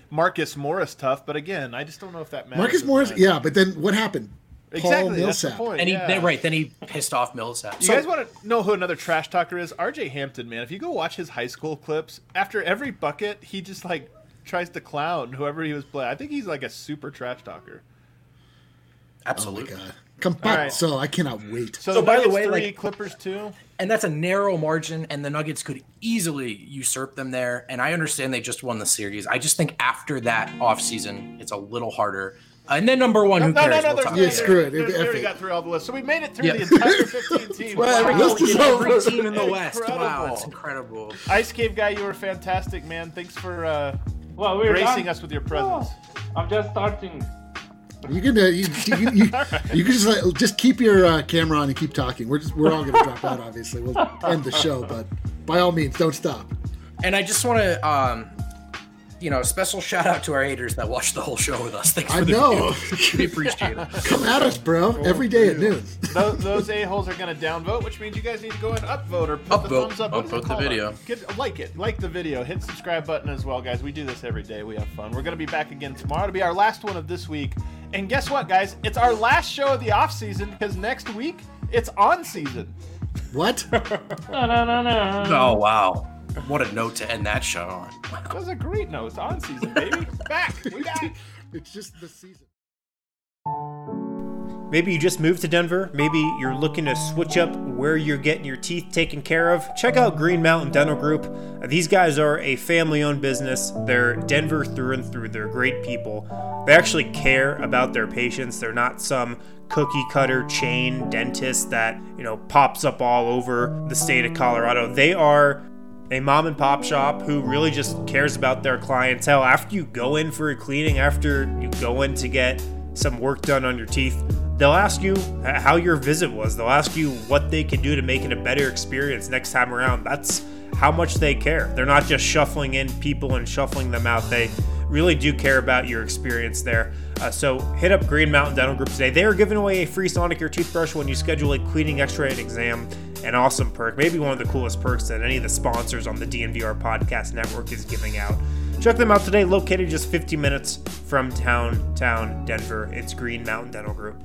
Marcus Morris tough. But again, I just don't know if that matters. Marcus Morris. Yeah, but then what happened? Exactly, that's the point. And he, yeah. then, right, then he pissed off Millsap. You so, guys want to know who another trash talker is? R J Hampton, man. If you go watch his high school clips, after every bucket, he just, like, tries to clown whoever he was playing. I think he's, like, a super trash talker. Absolutely. Oh, my God. Campazzo, right. I cannot wait. So, so by the way, three, like, Clippers two. And that's a narrow margin, and the Nuggets could easily usurp them there. And I understand they just won the series. I just think after that offseason, it's a little harder. And then number one, no, who no, cares? No, no, we'll yeah, screw it. We already got through all the list. So we made it through yeah. the entire fifteen teams. Well, wow. Wow. Every over. team in the incredible. West. Wow, that's incredible. Ice Cave Guy, you were fantastic, man. Thanks for uh, well, we're gracing done. us with your presence. Oh, I'm just starting. You can uh, you, you, you, right. you can just like, just keep your uh, camera on and keep talking. We're just, we're all going to drop out, obviously. We'll end the show, but by all means, don't stop. And I just want to... Um, You know, special shout out to our haters that watched the whole show with us. Thanks for I the know. Video. We appreciate it. Come at us, bro. Every day at noon. Those, those a-holes are going to downvote, which means you guys need to go and upvote or put up the vote. thumbs up. Upvote the video. Get, like it. Like the video. Hit subscribe button as well, guys. We do this every day. We have fun. We're going to be back again tomorrow. It'll be our last one of this week. And guess what, guys? It's our last show of the off season because next week it's on season. What? no, no, no, no. Oh, wow. What a note to end that show on. Wow. That was a great note. It's on season, baby. Back. We back. It's just the season. Maybe you just moved to Denver. Maybe you're looking to switch up where you're getting your teeth taken care of. Check out Green Mountain Dental Group. These guys are a family-owned business. They're Denver through and through. They're great people. They actually care about their patients. They're not some cookie cutter chain dentist that, you know, pops up all over the state of Colorado. They are a mom and pop shop who really just cares about their clientele. After you go in for a cleaning, after you go in to get some work done on your teeth, they'll ask you how your visit was. They'll ask you what they can do to make it a better experience next time around. That's how much they care. They're not just shuffling in people and shuffling them out. They really do care about your experience there. Uh, so hit up Green Mountain Dental Group today. They are giving away a free Sonicare toothbrush when you schedule a cleaning x-ray and exam. An awesome perk, maybe one of the coolest perks that any of the sponsors on the D N V R Podcast Network is giving out. Check them out today, located just fifty minutes from downtown Denver. It's Green Mountain Dental Group.